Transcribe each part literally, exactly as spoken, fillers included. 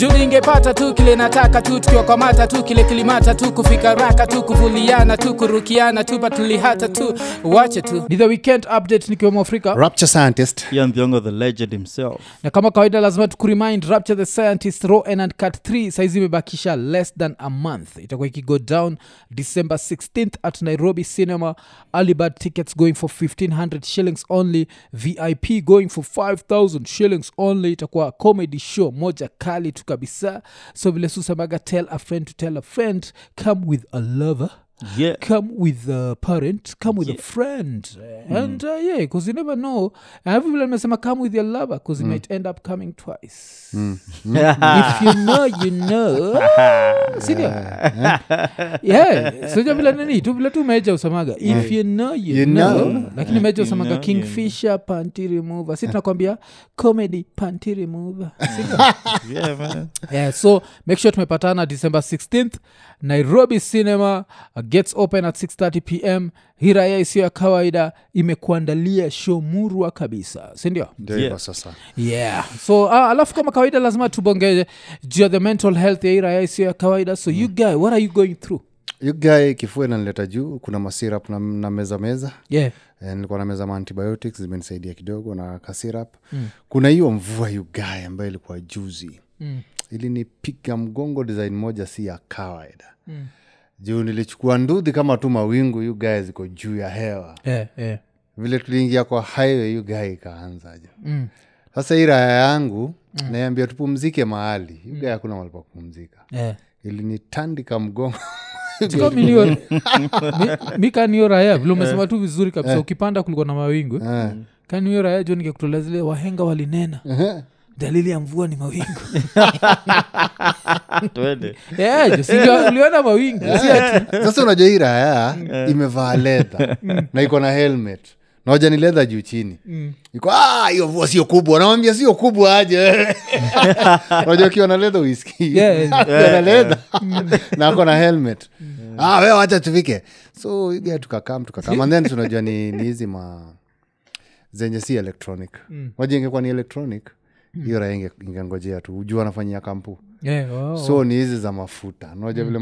Juu ningepata tu kile nataka tu, tukiokamata tu kile kilimata tu, kufika raka tu, kuvuliana tu, kurukiana tu, batuli hata tu, wache tu. Ni the weekend update nikiwemo Afrika. Rapture Scientist. Ian Biongo the legend himself. Na kama kawaida lazima tukuremind, Rapture the Scientist raw and uncut three saizi imebakisha less than a month. Itakuwa ikigo down December sixteenth at Nairobi Cinema. Early bird tickets going for fifteen hundred shillings only. V I P going for five thousand shillings only. Itakuwa comedy show moja kali tu kabisa. So vile susamaga, tell a friend to tell a friend, come with a lover, yeah, come with a parent, come with, yeah, a friend, mm. and uh, yeah, because you never know. Everyone mesema come with your lover because you mm. might end up coming twice. Mm. If you know, you know. Senior. Yeah, so jambo la nini tu vile tu meja usamaga, if you know, you, you know. know. Lakini meja usamaga kingfisher, yeah, panty remover. Sisi tunakwambia comedy panty remover. Yeah, man. Yeah, so make sure tumepatana December sixteenth Nairobi Cinema. Gets open at six thirty p m Hiraya isiyo ya kawaida imekuandalia show murwa kabisa, si ndio? Ndio, yeah, sasa. Yeah. So uh, alafu kama kawaida lazima tubongeje juu the mental health ya Hiraya isiyo ya kawaida. So mm. you guy, what are you going through? You guy, kifua inanileta juu, kuna masirap na, na meza meza. Yeah. Nilikuwa na meza antibiotics zimenisaidia kidogo na kasirap. Mm. Kuna hiyo mvua you guy ambayo ilikuwa juzi. Mm. Ilinipiga mgongo design moja si ya kawaida. Mm. Juu nilichukua ndudhi kama tu mawingu you guys iko juu ya hewa. Yeah, yeah. Vile tuliingia kwa highway you guys kaanzaje. Mm. Sasa ira yangu mm. naambia tupumzike mahali. You guys hakuna mahali pa kupumzika. Yeah. Ilinitandika mgongo. Tuko milioni. Mika ni ora vile umesema tu vizuri kabisa, yeah, ukipanda kuliko na mawingu. Yeah. Kani hiyo ora John ingekutolea zile wahenga walinena. Uh-huh. Dalili ya mvua ni mawingu. Twende. Eh, usinga uliona mawingu. Sasa unajua hii raha imevaa leather na iko na helmet. Naoja ni leather juu chini. Iko ah hiyo mvua sio kubwa. Naambia sio kubwa aje. Unajua kiona leather whisky. Yeah, na leather. Na iko na helmet. Ah wewe acha tufike. So hii tukakam tukakam. And then tunajua ni hizi ma zenye si electronic. Waje ingekuwa ni electronic. Hiyo mm. rainge ingangojea tu ujua anafanyia kampu. Yeah, oh. So ni hizi za mafuta. Unajua vile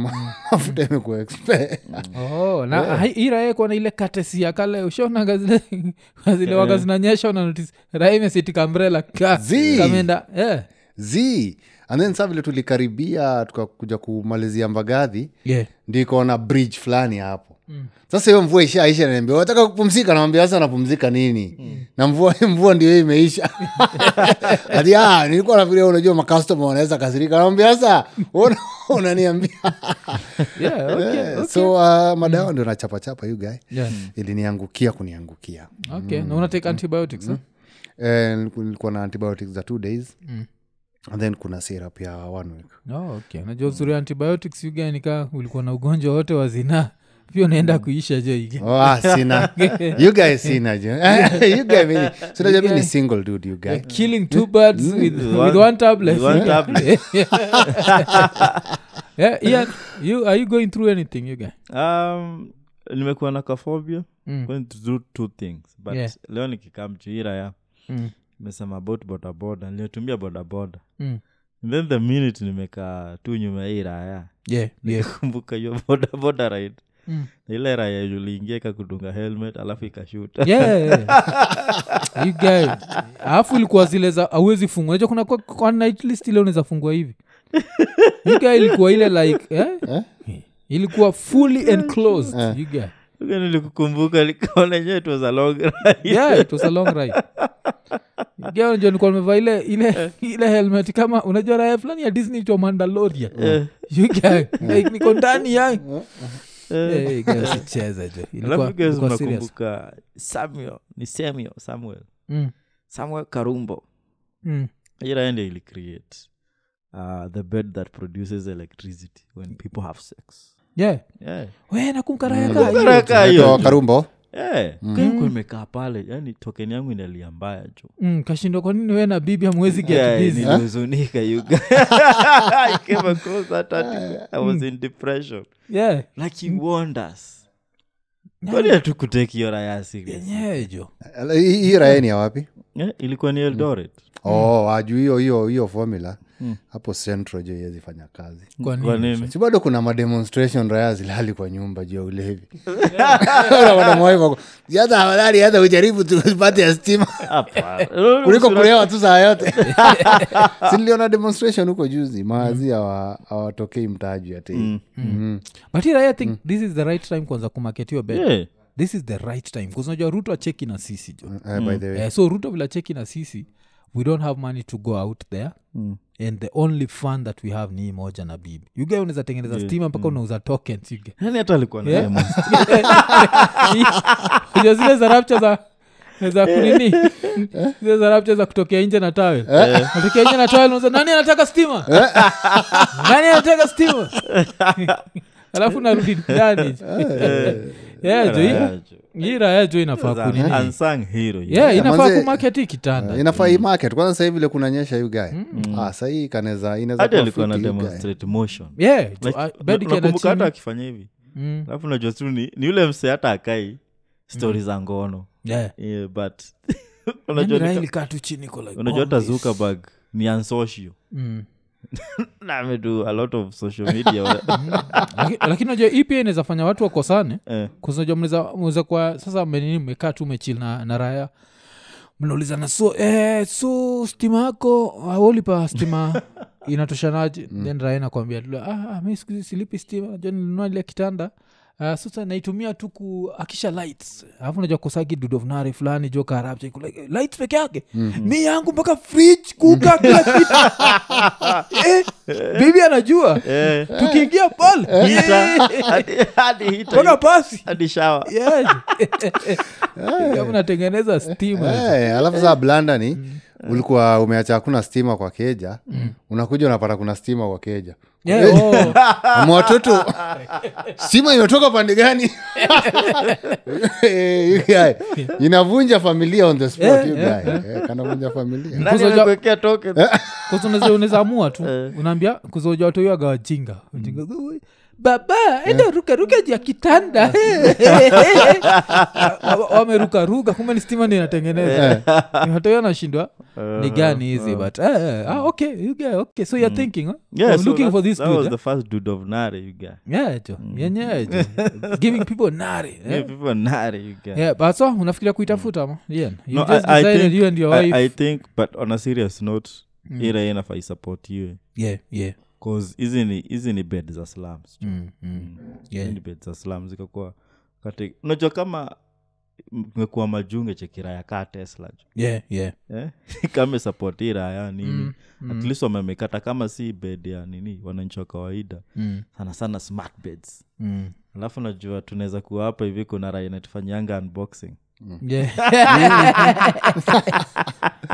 mafuta imekuwa expert. Oh, na hii rae kwa ile katesi ya kale ushona gazile gazile waga zinanyesha una notice rae imesetika umbrella ka kamenda. Yeah. Zii. And then sasa vile tulikaribia tukakuja kumalizia Mbagathi, yeah, ndio ikaona bridge fulani hapo. Mm. Sasa hiyo mvua isha isha niambia nataka kupumzika, naambia sasa napumzika nini? Mm. Na mvua mvua ndio imeisha. Hadi ah nilikuwa nafikiria unajua ma customer wanaweza kasirika, naambia sasa unaona unaniambia. Yeah, okay, yeah, okay. So uh, madao mm. ndio nachapa chapa you guy. Yeah. Iliniangukia kuniangukia. Okay, mm. na una take antibiotics? Mm. Huh? Eh nilikuwa na antibiotics za two days Mm. And then kuna syrup ya one week Oh, okay. Na jozuri antibiotics you guy nika ulikuwa na ugonjwa wote wa zinaa. Pio naenda kuisha je hiki. Oh, sina. You guys sina je. You guys me. So that you be single dude you guys. Killing two birds with one, with one tablet. With one tablet. Yeah, yeah. You are you going through anything you guys? Um nimekuwa na phobia. Mm. Going to do two things. But yeah, leo nikikamjira ya. Mm. Nimesema about boda boda, nilitumia boda boda. Mm. And then the minute nimeka tu nyuma ira ya. Yeah, yeah. Kumbuka yo boda boda ride. Mm. Ile raha yuliingeka kudunga helmet alafu ikashuta. Yeah. You guys. Alafu ilikuwa zile za hauwezi fungua. Unajua kuna kwa night list ile unaweza fungua hivi. You guys ilikuwa ile like eh? eh? Ilikuwa fully enclosed. Eh. You guys. You guys nilikukumbuka likaona yenyewe it was a long ride. Yeah, it was a long ride. Ndio ndio nilikuwa nimevaa ile ile ile helmet kama unajua raha fulani ya Disney to Mandalorian. Eh. You guys like niko ndani yangu. Eh ikasi cheza je. Ilikuwa nakumbuka Samuel, ni Samuel, Samuel. Mm. Samuel Karumbo. Mm. Yeye ndiye ili create uh the bird that produces electricity when people have sex. Yeah. Yeah. Wewe nakumkaraya kayo. Karumbo. Eh, kiko imekaa pale, yani token yangu inalia mbaya jo. Mm, kashindo kwa nini wewe na bibi hamwezi get busy? Nimezonika you guys. I came across that article. I was in depression. Yeah. Like you wonders. Kwani hatukuteki hiyo raya serious. Yeah jo. Hii raya ni wapi? Eh, ilikuwa ni Eldoret. Oh, ajui hiyo hiyo hiyo formula. hapo Central je yeye fanya kazi. Kwa nini? Si bado kuna ma demonstration raia zilali kwa nyumba juu ya ulevi. Wana mwaiko. Yada halali hata ujaribu tupate ya stima. Hapa. Kuliko kulewa tu saa yote. Siliona demonstration huko juzi, maazi hawatokei mtaji ati. Mm. Mm. But here I think mm. this is the right time kwanza kumarket your bet. Yeah. This is the right time. Because unajua Ruto acheki na sisi jo. Uh, by the way. Uh, so Ruto bila cheki na sisi. We don't have money to go out there. Mm. And the only fund that we have ni moja na bibi. You guys unaweza tengeneza yeah. steam mpaka mm. unauza tokens you guys. Nani hata alikuwa na demo. Hizo zile za rapture za za kunini. Hizo za rapture za kutokea nje na towel. Kutokea nje na towel unauza nani anataka steamer? Nani anataka steamer? Alafu narudi ndani. Yeah, yeah, Gira ya jo inafaa kuni unsung hero. Yeah, inafaa ku market kitanda. Inafaa i market. Kwanza sasa hivi ile kunanyesha you guy. Mm. Ah, sasa hii kaneza inaweza kufikiri. Hadi alikuwa na demonstrate motion. Yeah, bed can achieve. Hata akifanya hivi. Alafu unajua tu ni yule mse hata akai story za ngono. Yeah. Yeah, but unajua ni katu chini kwa like. Unajua hata Zuckerberg ni ansocio. Mm. Na amedu a lot of social media. Lakini unajua E P A inaweza fanya watu wakosane. Eh. Kusoja mnaweza mnaweza kwa sasa mmenini mmekaa tu mechill na na raia. Mnaulizana so eh so stima yako haulipa stima inatoshanaje? Then raia anakuambia ah mimi sikuzi silipi stima unajua ninunua ile kitanda. Uh, sasa naitumia tu kuakisha lights. Alafu unajua kosaki dudovnari fulani joka rap check like lights peke yake. Mm-hmm. Mimi yangu mpaka fridge kuka kila kitu. Eh, bibi anajua. Eh. Tukiingia pale hadi hita. Kuna basi hadi shower. Yes. Kama unatengeneza steamer. Eh, alafu za blanda ni ulikuwa umeacha hakuna steamer kwa keja. Mm. Unakuja unapata kuna steamer kwa keja. Yeah, oh. Mwa watoto. Sima imetoka pande gani? You guy. Inavunja familia on the spot yeah, you yeah, guy. Yeah. Kanavunja familia. Nani anakuwekea token? Kuzo unaweza unaamua tu. Unaambia kuzoja watu hiyo agawajinga. Ujinga. Baba, enda ruka ruka ya kitanda. Wameruka ruka kumbe ni stima ndio inatengeneza. Hata yeye anashindwa ni gani hizi but eh ah okay you guy okay so you're thinking huh? Yeah, so looking for this dude. That was the first dude of Nare you guy. Yeah, to. Yeah, yeah. Giving people Nare. Yeah, people Nare you guy. Yeah, but so unafikiria kuitafuta ama? Yeah. You just decided you and your wife. I think but on a serious note, ira inafaa support you. Yeah, yeah. Cause isn't it isn't it beds as slums. Mm, mm. Yeah, in beds as slums ikakuwa kati unajua kama umekuwa majunge chekira ya ka Tesla. Yeah, yeah. Eh? Kama supportira ya nini? Mm, mm. At least wamemekata kama si bed ya nini wananchi wa kawaida. Mm. Sana sana smart beds. Mm. Alafu unajua tunaweza kuwa hapa hivi kuna Raila tufanyanga unboxing. Mm. Yeah.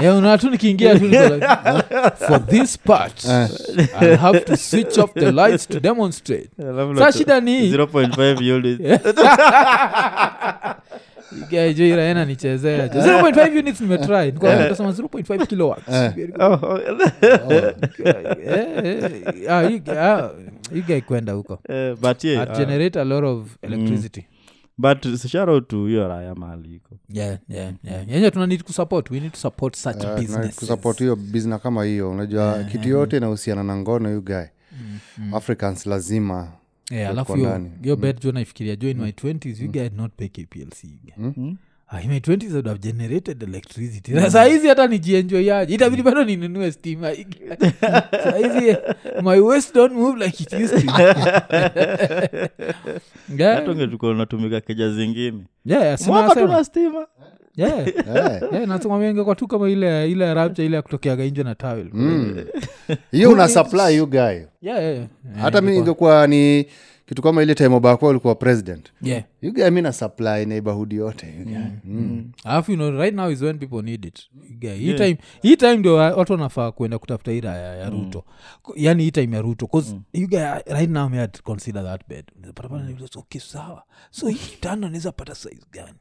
Eh una tu nikiingia tu for this part uh. I have to switch off the lights to demonstrate. Sashi dani zero point five units. Iga jira yana nichezea zero point five units nimetry kwa sababu tunasema zero point five kilowatts. Oh. Ah iga iga kwenda huko. But yeah, it generate a lot of electricity. Mm. But shout out to your ayamaleko. Yeah, yeah, yeah. Yenye tuna need to support. We need to support such uh, businesses. Ku support hiyo business kama hiyo. Unajua yeah, kitu yote inahusiana yeah, na ngono you guy. Mm-hmm. Africans lazima. Yeah, alafu hiyo bet jo naifikiria jo in my twenties you guy not pay K P L C. Mhm. Ah, in my twenties I would have generated electricity. Sasa hizi hata nijienjoy aje. Itabidi bado ninunue stima. Sasa hizi my waist don't move like it used to. Ndio tungetuko natumika keja zingine. Yeah, sina sema. Mwaka tuna stima. Yeah. Yeah, na tuma mengi kwa tu kama ile ile rapture ile ya kutokea gainje na towel. Hiyo una supply you guy. Yeah, yeah. Hata mimi ningekuwa ni kitu kama ile time Obama alikuwa president. Yeah. You guy I mean a supply neighborhood yote. Yeah. Mm. Alafu you know right now is when people need it. You guy. Hii yeah, time hii time ndio watu wanafaa kwenda kutafuta ira ya, ya Ruto. Mm. Yaani hii time ya Ruto cause mm, you guy right now me had consider that bed. But but it's okay sawa. So hii tano naweza pata size gani?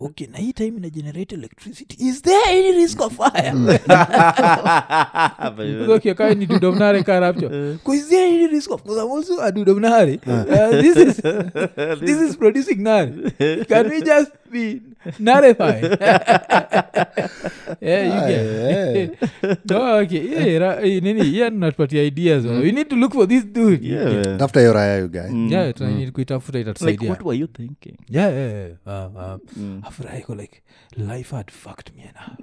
Okay, na hii time ina generate electricity. Is there any risk of fire? Okay, kai ni dudomnare karapcho. Is there any risk of because I'm also a dudomnare. Uh, this is this is producing nare. Can we just be notified. Yeah, you ah, get yeah. No, okay. Yeah, ra, nini, yeah, natupatia ideas. Mm. You need to look for this dude. Yeah. yeah. After your eye, you guys. Mm. Yeah, try mm. need kuitafuta that like, idea. What were you thinking? Yeah, yeah. yeah. Um, um, mm. After I go like life had fucked me now.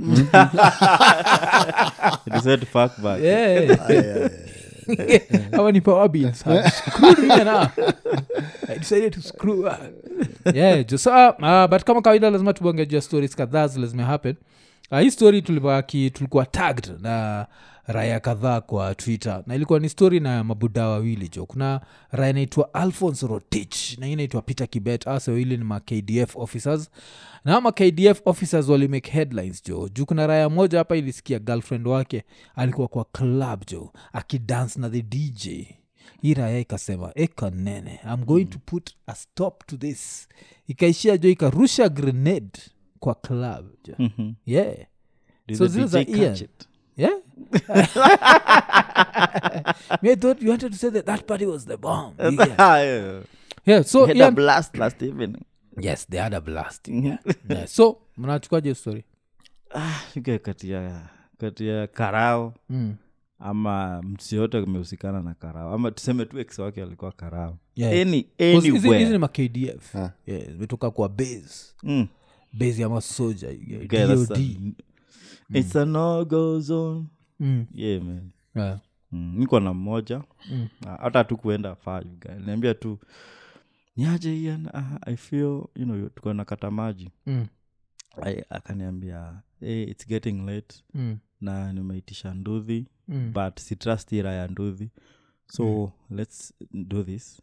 It is had fucked back. Yeah. yeah. ah, yeah, yeah. Hawa ni power bills. Screw me na. I decided to screw up. Yeah, just up. Uh, but kama kawaida lazima tuongee stories kadhaa lazima happen. Uh, hii story tulikuwa tulikuwa tagged na raia kadhaa kwa Twitter. Na ilikuwa ni story na mabuda wawili jo. Kuna raia anaitwa Alphonse Rotich na yeye anaitwa Peter Kibet. Hasa wawili ni ma K D F officers. Na ma K D F officers wali make headlines jo. Juu kuna raia mmoja hapa ilisikia girlfriend wake alikuwa kwa club jo akidance na the D J. Hii raia ikasema, "Eka nene, I'm going to put a stop to this." Ikaishia jo ikarusha grenade kwa club jo. Mm-hmm. Yeah. Did so this is a yeah. Me thought you wanted to say that that party was the bomb. Yeah. Yeah, so they had a blast last evening. Yes, they had a blast. Yeah. Yeah. So, mnachukua je story? Ah, sikia katia katia karao. Mm. Ama mtu yote amehusikana na karao. Ama tuseme tu ex wake alikuwa karao. Yeah. Any anywhere. Hizi ni ma K D F. Huh? Yeah, zimetoka kwa base. Mm. Base ya masoja. Yeah, D O D. Mm. It's a no-go zone. Mm. Yeah, man. Yeah. Mm. Niko na mmoja. Mm. Hata tu kuenda far, you guys. Niambia tu, niaje Ian, uh, I feel, you know, tuko na kata maji. Mm. Akaniambia, hey, it's getting late. Mm. Na nimeitisha nduthi. Mm. But si trust ira ya nduthi. So, mm. let's do this.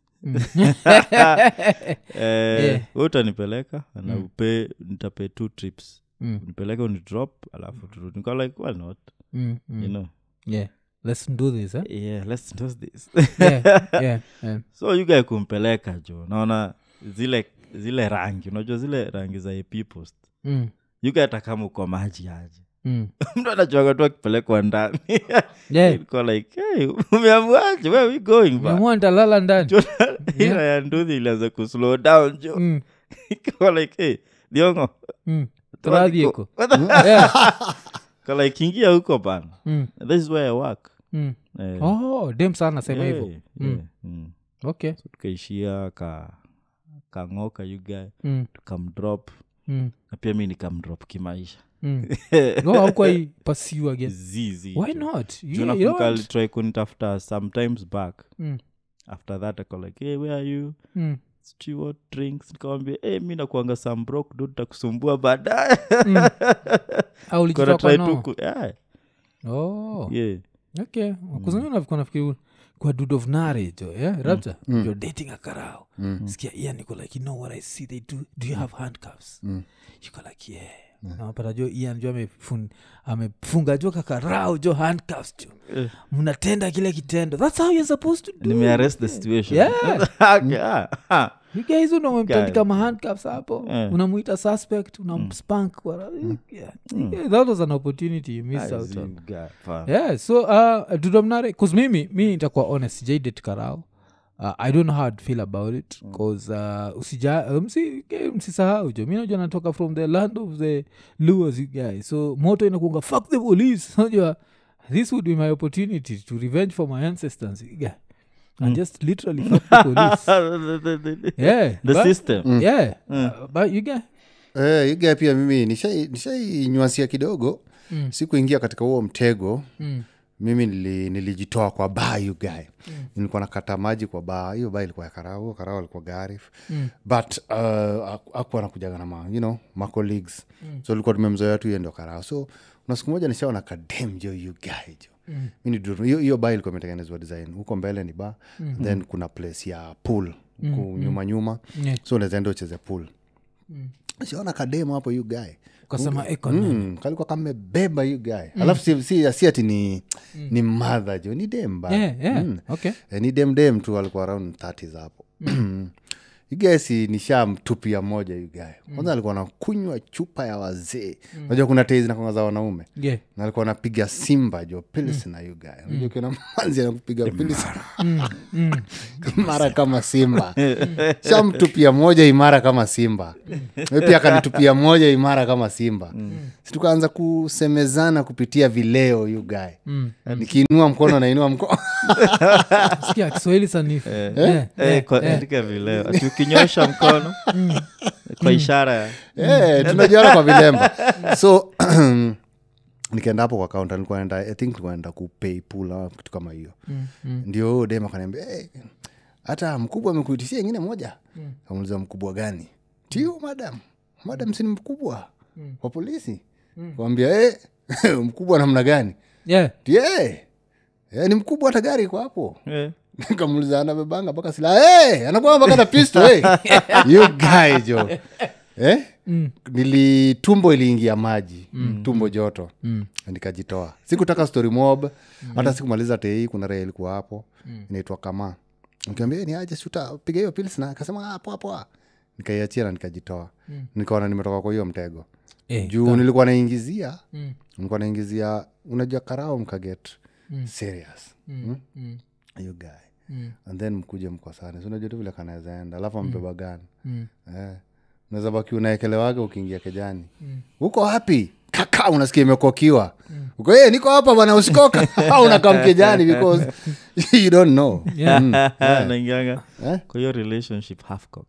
Eh, utanipeleka na upe nitape two trips. Mm. Nipeleke on drop alafu turudi. Niko like why not? Mm, mm. You know. Yeah. Let's do this, eh? Huh? Yeah, let's do this. Yeah, yeah, yeah. So you guys kumpeleka jo. Naona zile zile rangi, unajua zile rangi za I P post. Mm. You guys atakama uko maji aje. Mm. Mtu anajua kwa kupelekwa ndani. Yeah. Niko like, "Hey, umeamwaje? Where we going, ba?" You want lala ndani. Ila ya nduthi ilianza ku slow down jo. Mm. Niko like, "Hey, Diongo." Mm. Tradiko. Yeah. Kala kingia huko bana. Mm. This is where I work. Mm. Eh. Oh, dem sana sema hivyo. Yeah, yeah, mm. mm. Okay. So, tukaishia ka kangoka you guy mm. to come drop. Mm. Na pia mimi nikam drop kimaisha. Mm. No, huko I pass you again. Zizi. Why not? You know I'll try kunitafuta sometimes back. Mm. After that I call like, "Hey, where are you?" Mm. Steward drinks nikamwambia eh hey, mimi nakuanga some broke dude takusumbua baadaye. Mm. Au ulijitoa kwa no. Yeah. Oh. Yeah. Okay. Kuzungumza mm. nafikiri nafikiri kwa dude of marriage, yeah? Rapture. Mm. Mm. You're dating a karao. Mm. Sikia yeah niko like you know what I see they do. Do you have handcuffs? Mm. You go like yeah. Mm. Na hapa jo Ian jo amefun amefunga jo karao jo handcuffs jo. Mnatenda kile kitendo. That's how you're supposed to do. Let me arrest the situation. Yeah. Yeah. You guys know mtandika kama handcuffs hapo. Yeah. Unamuita suspect, unamspank mm. kwa. Yeah. Mm. Yeah, that was an opportunity you missed out on. Yeah, so uh dudomnare cuz mimi mimi nitakuwa honest sijaidate karao. Uh, I don't know how I'd feel about it because uh, usija msi msisahau jo mimi najua natoka from the land of the lures you guys so moto inakuanga fuck the police unajua this would be my opportunity to revenge for my ancestors you guys and mm. just literally fuck the police yeah the but, system mm. yeah mm. Uh, but you guys eh you guys pia mimi nishai nishai nyuansia kidogo mm. sikuingia katika huo mtego mm. Mimi nili, nilijitoa kwa baa you guy. Mm. Nilikuwa nakata maji kwa baa. Hiyo baa ilikuwa ya karao, karao alikuwa Garif. Mm. But uh hakuwa anakujaga na ma, you know, my colleagues. Mm. So nilikuwa tumemzoea tu yeye ndo karao. So una siku moja nishaona kadem jo you guy jo. Mm. Mimi ndio hiyo baa ilikuwa imetengenezwa design. Huko mbele ni baa. Mm. Then kuna place ya pool huko mm. nyuma nyuma. Yeah. So unaweza enda ucheze pool. Mm. Siona kadem hapo you guy. Kasema economy mm, kalikuwa kama beba you guy mm. alafu si si, si ati ni mm. ni mother jo ni dem ba yeah, yeah. Mm. Okay e, ni dem dem tu alikuwa around thirties hapo mm. you guys nishamtupia moja you guy. Mm. Kwanza alikuwa anakunywa chupa ya wazee. Mm. Unajua kuna tezi na kwanza wanaume. Yeah. Na alikuwa anapiga Simba jo pills na you guy. Unajua kuna manzi anakupiga pills. Imara kama Simba. Shamtupia moja imara kama Simba. Mimi pia kanitupia moja imara kama Simba. Mm. Sisi tukaanza kusemezana kupitia vileo you guy. Mm. Nikiinua mkono na inua mkono. Sikia Kiswahili sanifu. Eh, eh, eh kwa ndika vileo. Kinyosha mkono mm. kwa ishara ya mm. eh tunajiona kwa vilemba. So nikaenda hapo kwa counter, nilikuwa naenda I think nilikuwa kupay pull au kitu kama hiyo. Mm. Mm. Ndio dema kaniambia eh hata mkubwa amekuitishia nyingine moja. Mm. Kamuuliza mkubwa gani? Tio madam. Madam si mkubwa mm. wa polisi. Mm. Kaambia eh mkubwa namna gani? Yeah. Yeah. Eh ni mkubwa hata gari kwa hapo. Yeah. Nikamuliza anabebanga mpaka silaha eh anakuwa mpaka na pistol eh you guy jo eh mm. nili tumbo iliingia maji mm. tumbo joto mm. nikajitoa sikutaka story mob mm. hata sikumaliza tei kuna Raila ilikuwa hapo mm. inaitwa kama nikamwambia ni aje shuta piga hiyo pills na akasema hapo hapo nikaiachia na nikajitoa mm. nikaona nimetoka kwa hiyo mtego eh, juu nilikuwa naingizia mm. nilikuwa naingizia unajua karao mkaget mm. serious mm. Mm? Mm. you guy mm. and then mkuje mkosane so unajua vile kanaweza enda alafu ambeba gani mm. eh unaweza baki unaekelewa wake ukiingia kijani mm. uko happy kaka unasikia imekokiwa mm. uko yeye niko hapa bwana usikoka au unakaa kijani because you don't know yeah. mm. yeah. na ingianga eh? Kwa hiyo relationship half cocked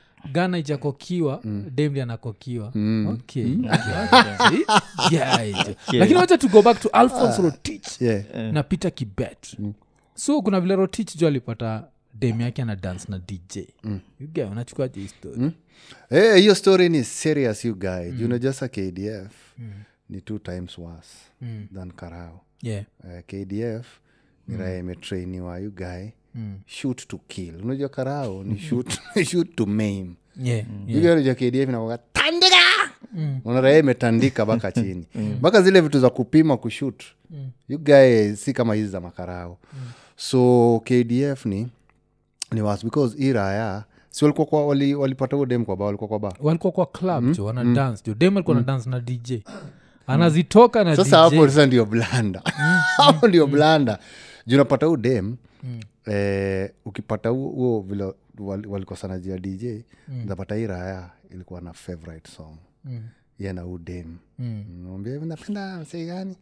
Ghana ijakokiwa mm. Demli anakokiwa mm. okay mm. okay yeah okay. Lakini wacha to go back to Alphonse Rotich yeah. yeah. na Peter Kibet mm. so kuna vile Rotich jo alipata dem yake ana dance na D J mm. you guy unachukua hiyo story mm. eh hey, hiyo story ni serious you guy mm. you know just a K D F mm. ni two times worse mm. than Karao yeah uh, K D F ni mm. raime traini wa you guy mm. shoot to kill unajua Karao ni shoot shoot to maim yeah you guy unajua K D F na tandika mm. unaraime tandika baka chini baka mm. zile vitu za kupima kushoot mm. you guy si kama hizi za makarao mm. so K D F ni ni was because era ya si walikuwa kwa wali walipata huo dem kwa ba walikuwa kwa ba walikuwa kwa club mm. jo wana mm. dance jo dem alikuwa mm. na dance na D J anazitoka na so D J sasa hapo sasa ndio blanda hapo ndio blanda juu unapata huo dem mm. eh ukipata huo vile walikosana wali na D J ndapata mm. iraya ilikuwa na favorite song mm. yana huo dem niambia mm. napenda say gani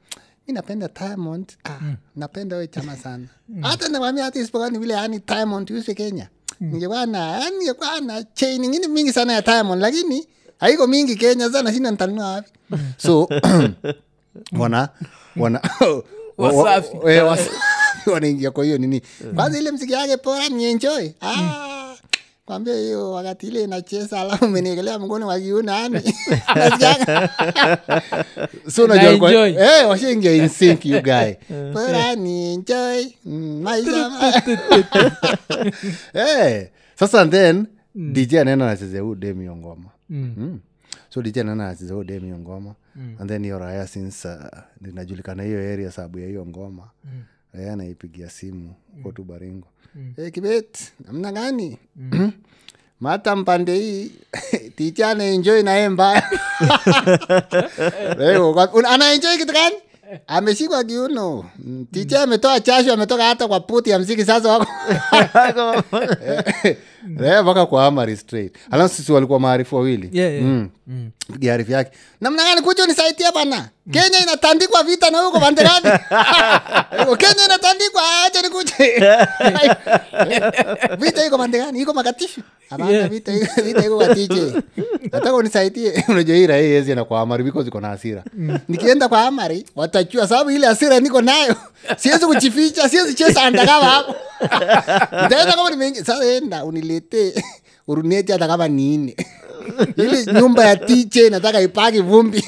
inapenda Diamond ah mm. napenda wewe chama sana hata mm. namwambia hata isipokani vile yani Diamond yuko Kenya ningekuana mm. ningekuana chain nyingine mingi sana ya Diamond lakini haiko mingi Kenya sana sina nitanunua wapi so wana wana wasafi eh wasafi wanaingia kwa hiyo nini kwanza ile muziki yake poa ni enjoy ah kwambia hiyo wakati ile inacheza alafu mnielewa mngoni wa Yunani so unajua kwa eh washinge in sync you guy poa ni enjoy my love eh sasa and then D J nena anachezea huo demo ya ngoma mhm so D J nena anachezea huo demo ya ngoma and then hiyo raya since ninajulikana hiyo area sababu ya hiyo ngoma Raila anaipigia simu kwa tu Baringo. Mm. Eh hey, Kibet, namna gani? Mm. Mata mpande hii tichana enjoy na emba. Leo ana enjoy kitu gani? Ameshikwa kiuno. Ticha ametoa chashu ametoka hata kwa puti ya mziki sasa wako. Leo baka kwa amari straight. Alafu sisi walikuwa maarifu wawili. Yeah, yeah. Mm. Mm. Gari yake. Namna gani kucho ni site hapa na? Kenya inatandikwa vita na huko pande gani? Kenya inatandikwa acha nikuje. Vita iko pande gani? Iko makatifu. Hapana yeah. vita iko vita iko katije. Nataka unisaidie. Unajua hii Raila yeye na kwa amari because iko na hasira. Mm. Nikienda kwa amari watachua sababu ile hasira niko nayo. Siwezi kujificha, siwezi cheza andakama hapo. Ndio kama ni mengi. Sasa enda unilete uruneti hata kama nini. Ile nyumba ya tiche nataka ipaki vumbi.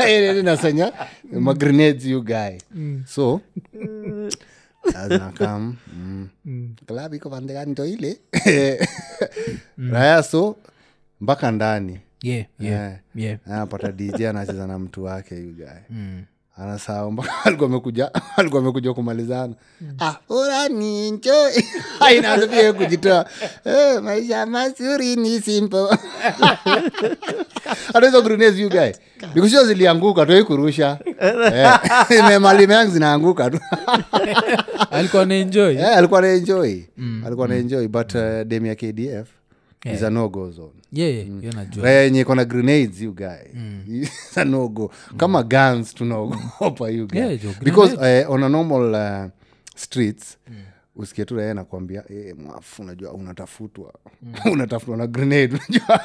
Ile nasanya ma grenades you guy. Mm. So azakam. Mm. Klabi kwa ndani ndio ile. Raya so mpaka ndani. Yeah, yeah. Yeah. Ah, pata D J anacheza na mtu wake you guy. Mm. Anasahau mpaka alikuwa amekuja alikuwa amekuja kumalizana. Mm. Ah, ora ni njo haina alipia kujitoa. Eh, maisha mazuri ni simple. Anaweza grenades you guy. Because zilianguka tu ikurusha. Eh, nimemali mengi zinaanguka tu. Alikuwa na enjoy. Eh, alikuwa na enjoy. Mm. Alikuwa na enjoy but uh, dem ya K D F yeah. Is a no go zone. Yeah, yeah. Mm. Yanajua. Wewe yenye kuna grenades you guy. Mm. Is a no go. Kama mm. guns tunaogopa you guy. Yeah, because uh, on a normal uh, streets mm. usikie tu yeye anakuambia eh mwafu unajua unatafutwa. Mm. Unatafutwa na grenade unajua.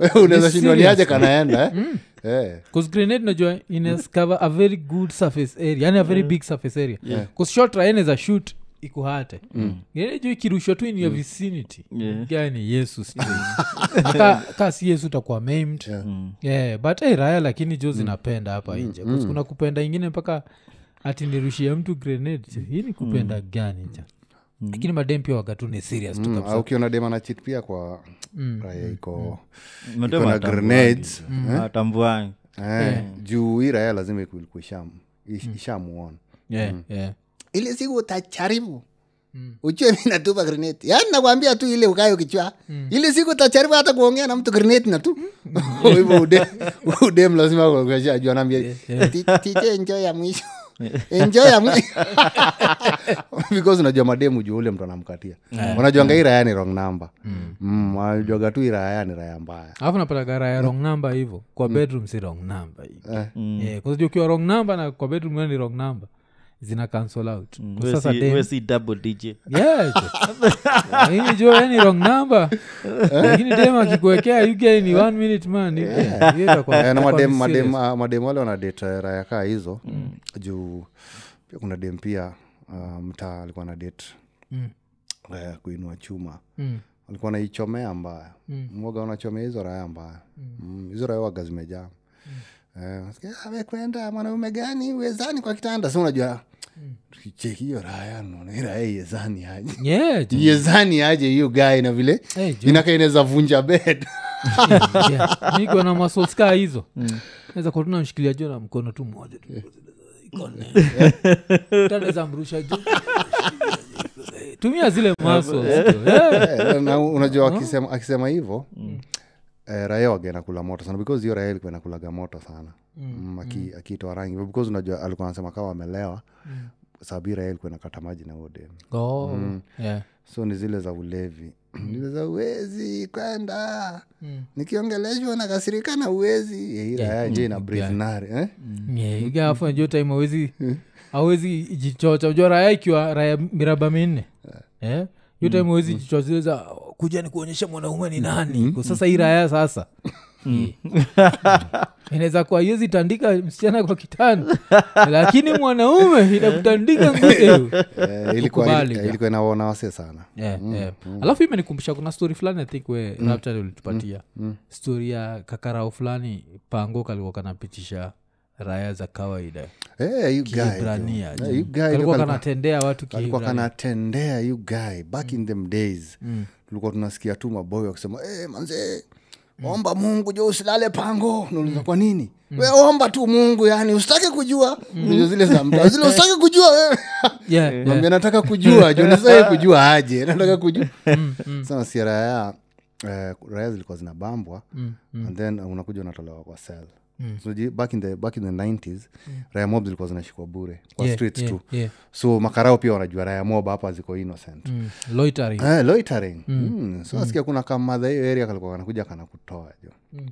Wewe unaweza shindwa niaje kanaenda eh? Mm. Yeah. Cuz grenade unajua ines cover a very good surface area. Yani a very mm. big surface area. Yeah. Cuz shot train is a shoot iko hata. Mm. Yeye juu kirushwa tu in your mm. vicinity. Yeah. Gani Yesu sisi. Aka kasi Yesu utakuwa maimed. Yeah. Mm. Yeah, but eh hey, Raila lakini Jozi mm. napenda hapa nje. Mm. Kuna kupenda nyingine mpaka ati nirushie mtu grenade. Hii ni kupenda mm. gani nje. Mm. Lakini madem pia wakati ni serious mm. tu kabisa. Au ukiona dem ana cheat pia kwa mm. Raila iko. Mm. Kuna grenades. Atambuani. Mm. Eh, yeah. Juu hii Raila lazima ikuisham. Ishamuona. Yeah, mm. yeah. Ile siku utacharibu. Mm. Ujue mimi natupa grenade. Yaani nakwambia tu ile ukayo kichwa. Mm. Ile siku utacharibu hata kuongea na mtu grenade na tu. Hivyo ude ude lazima kuongea juu anaambia tete enjoy ya mwisho. Enjoy ya mwisho. Because unajua mademu juu ule mtu anamkatia. Unajua anga ira yani wrong number. Mm, unajua tu ira yani raya mbaya. Alafu napata gara ya wrong number hivyo. Kwa bedroom si wrong number hiyo. Eh, kwa sababu ukiwa wrong number na kwa bedroom ni wrong number. Zina cancel out. Mm. Sasa dem we see double D J. Yeah. Hii jo yani wrong number. Lakini dem akikuwekea you get in one minute man. Yeye kwa na madem madem madem wale wana date ya kaa hizo. Mm. Juu pia kuna dem pia uh, mtaa alikuwa na date. Mm. Uh, kuinua chuma. Mm. Alikuwa anaichomea mbaya. Mm. Mmoja anachomea hizo raha mbaya. Mm. Hizo raha waga zimejaa. Mm. Eh, sasa kwenda mwanaume gani uwezani kwa kitanda sio unajua cheki hiyo raya naona ira yezani aje. Yeah. Yezani aje hiyo guy na vile hey, inakaeneza vunja bed. Niko na muscle scar hizo. Naweza kwa tunamshikilia juu na mkono tu mmoja tu. Ikone. Tunaweza mrusha juu. Tumia zile muscles. Na unajua akisema akisema hivyo. Eh, Raila again akula moto sana because hiyo Raila ilikuwa inakulaga moto sana. Mm. Aki akitoa rangi because unajua alikuwa anasema kama amelewa. Mm. Sababu Raila ilikuwa inakata maji na wode. Oh. Mm. Yeah. So ni zile za ulevi. Zile za uwezi kwenda. Mm. Nikiongeleshwa na kasirika na uwezi. Hii Raila je ina breathe nare, eh? Yeah, you got for your time uwezi. Hawezi jichocha. Unajua Raila ikiwa Raila miraba minne. Eh? You time uwezi jichocha za kuja ni kuonyesha mwanaume ni nani. Kwa sasa hii Raila sasa. Inaweza kwa hiyo zitandika msichana kwa kitanda. Lakini mwanaume inakutandika nguo. Ilikuwa ilikuwa inaona wase sana. Yeah, mm. yeah. Mm. Alafu imenikumbusha kuna story fulani I think we mm. Rapture ulitupatia. Mm. Mm. Story ya kakarao fulani pango kalikuwa kanapitisha Raila za kawaida. Eh hey, you Kibrania, guy. Hey, you guy. Kalikuwa kanatendea watu Kibrania. Kalikuwa kanatendea you guy back in them days. Mm. Tulikuwa tunasikia tu maboyo akisema eh hey, manze omba Mungu je usilale pango. Nauliza kwa nini? Mm. Wewe omba tu Mungu yani usitaki kujua. Ndio zile za mtu. Zile usitaki kujua wewe. Yeah. Mimi yeah. nataka kujua. Je unasema kujua aje? Nataka kujua. Mm. Mm. Sana siara ya uh, Raila zilikuwa zinabambwa mm. mm. and then uh, unakuja unatolewa kwa cell. Mm. So back in the back in the nineties mm. Raila mob zilikuwa zinashikwa bure kwa yeah, streets yeah, tu. Yeah. So makarao pia wanajua Raila mob hapa ziko innocent. Mm. Loitering. Eh loitering. Mm. Mm. So nasikia mm. kuna kama madha hiyo area kalikuwa anakuja kana kutoa hiyo. Mm.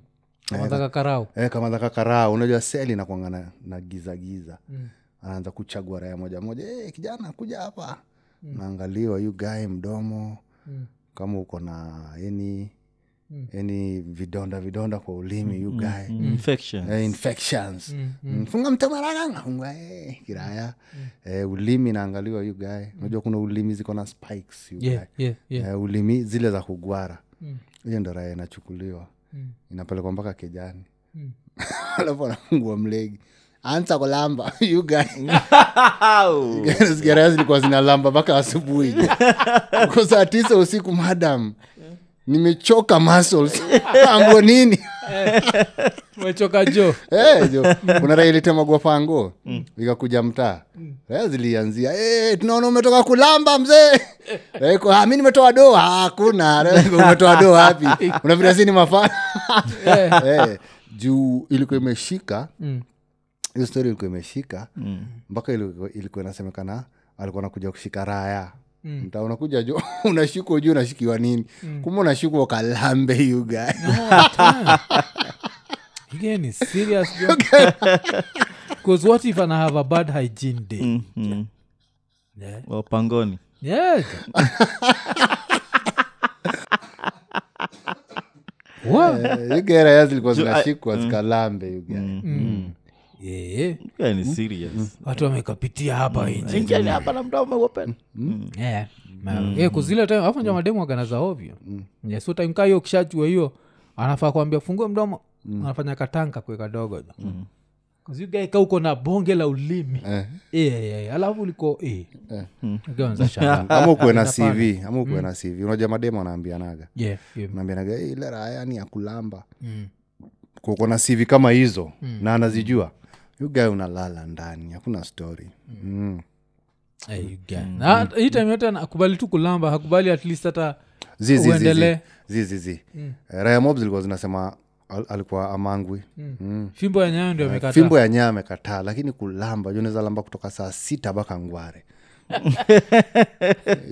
Kama daka karao. Eh kama daka karao unajua seli inakuangana na giza giza. Mm. Anaanza kuchagua Raila moja moja. Eh hey, kijana kuja hapa. Mm. Naangaliwa you guy mdomo. Mm. Kama uko na yani mm. any vidonda vidonda kwa ulimi you guy mm. infections eh, infections mfunga mtamaranga funga eh kiraya eh ulimi naangaliwa you guy unajua kuna ulimi ziko na spikes you yeah, guy yeah, yeah. Eh, ulimi zile za kugwara mm. hiyo ndio Raila inachukuliwa mm. inapelekwa mpaka Kejani mm. alafu anafungwa mlegi anza kulamba you guys guys guys ni kwa zinalamba mpaka asubuhi kwa saa tisa usiku madam nimechoka muscles ambo nini nimechoka jo eh jo kuna Raila tema kwa pango ikakuja mtaa Raila zilianzia eh tunaona umetoka kulamba mzee Raila mimi nimetoa doa hakuna Raila umetoa doa wapi unafikiri sisi ni mafana eh juu ilikuwa imeshika hiyo story ilikuwa imeshika mpaka mm. ilikuwa inasemekana alikuwa anakuja kushika Raila mm. mta unakuja juu unashikwa juu unashikiwa nini mm. kumbe unashikwa kalambe you guy again is serious because what if I have a bad hygiene day mm-hmm. yeah well pangoni yes wow you get as it was unashikwa kalambe you guy mm. Mm. Yeah. Yeah, ni serious. Watu wamekapitia hapa nje. Nje ni hapa na mdomo open. Yeah. Eh kuzile time afanya mademo aganaza ovyo. Yeah, so time kayo kishajua hiyo anafaa kuambia fungue mdomo. Mm. Anafanya katanka kuweka dogo. Mm. Kuzi guy ka uko na bonge la ulimi. Eh eh eh alafu liko eh. Ukianza shaka. Ama uko na C V, ama uko na C V. Unajua mademo anaambianaga. Yeah. Anaambianaga ile Raila ni ya kulamba. Mm. Uko na C V kama hizo na anazijua. You guy unalala ndani hakuna story. Mm. Hey you guy. Na hii time yote anakubali tu kulamba, hakubali at least hata uendelee. Zizi zizi. Raila mobs alikuwa zinasema alikuwa amangwi. Mm. Mm. Fimbo ya nyama ndio amekataa. Fimbo ya nyama amekataa lakini kulamba, unaweza lamba kutoka saa sita baka ngware.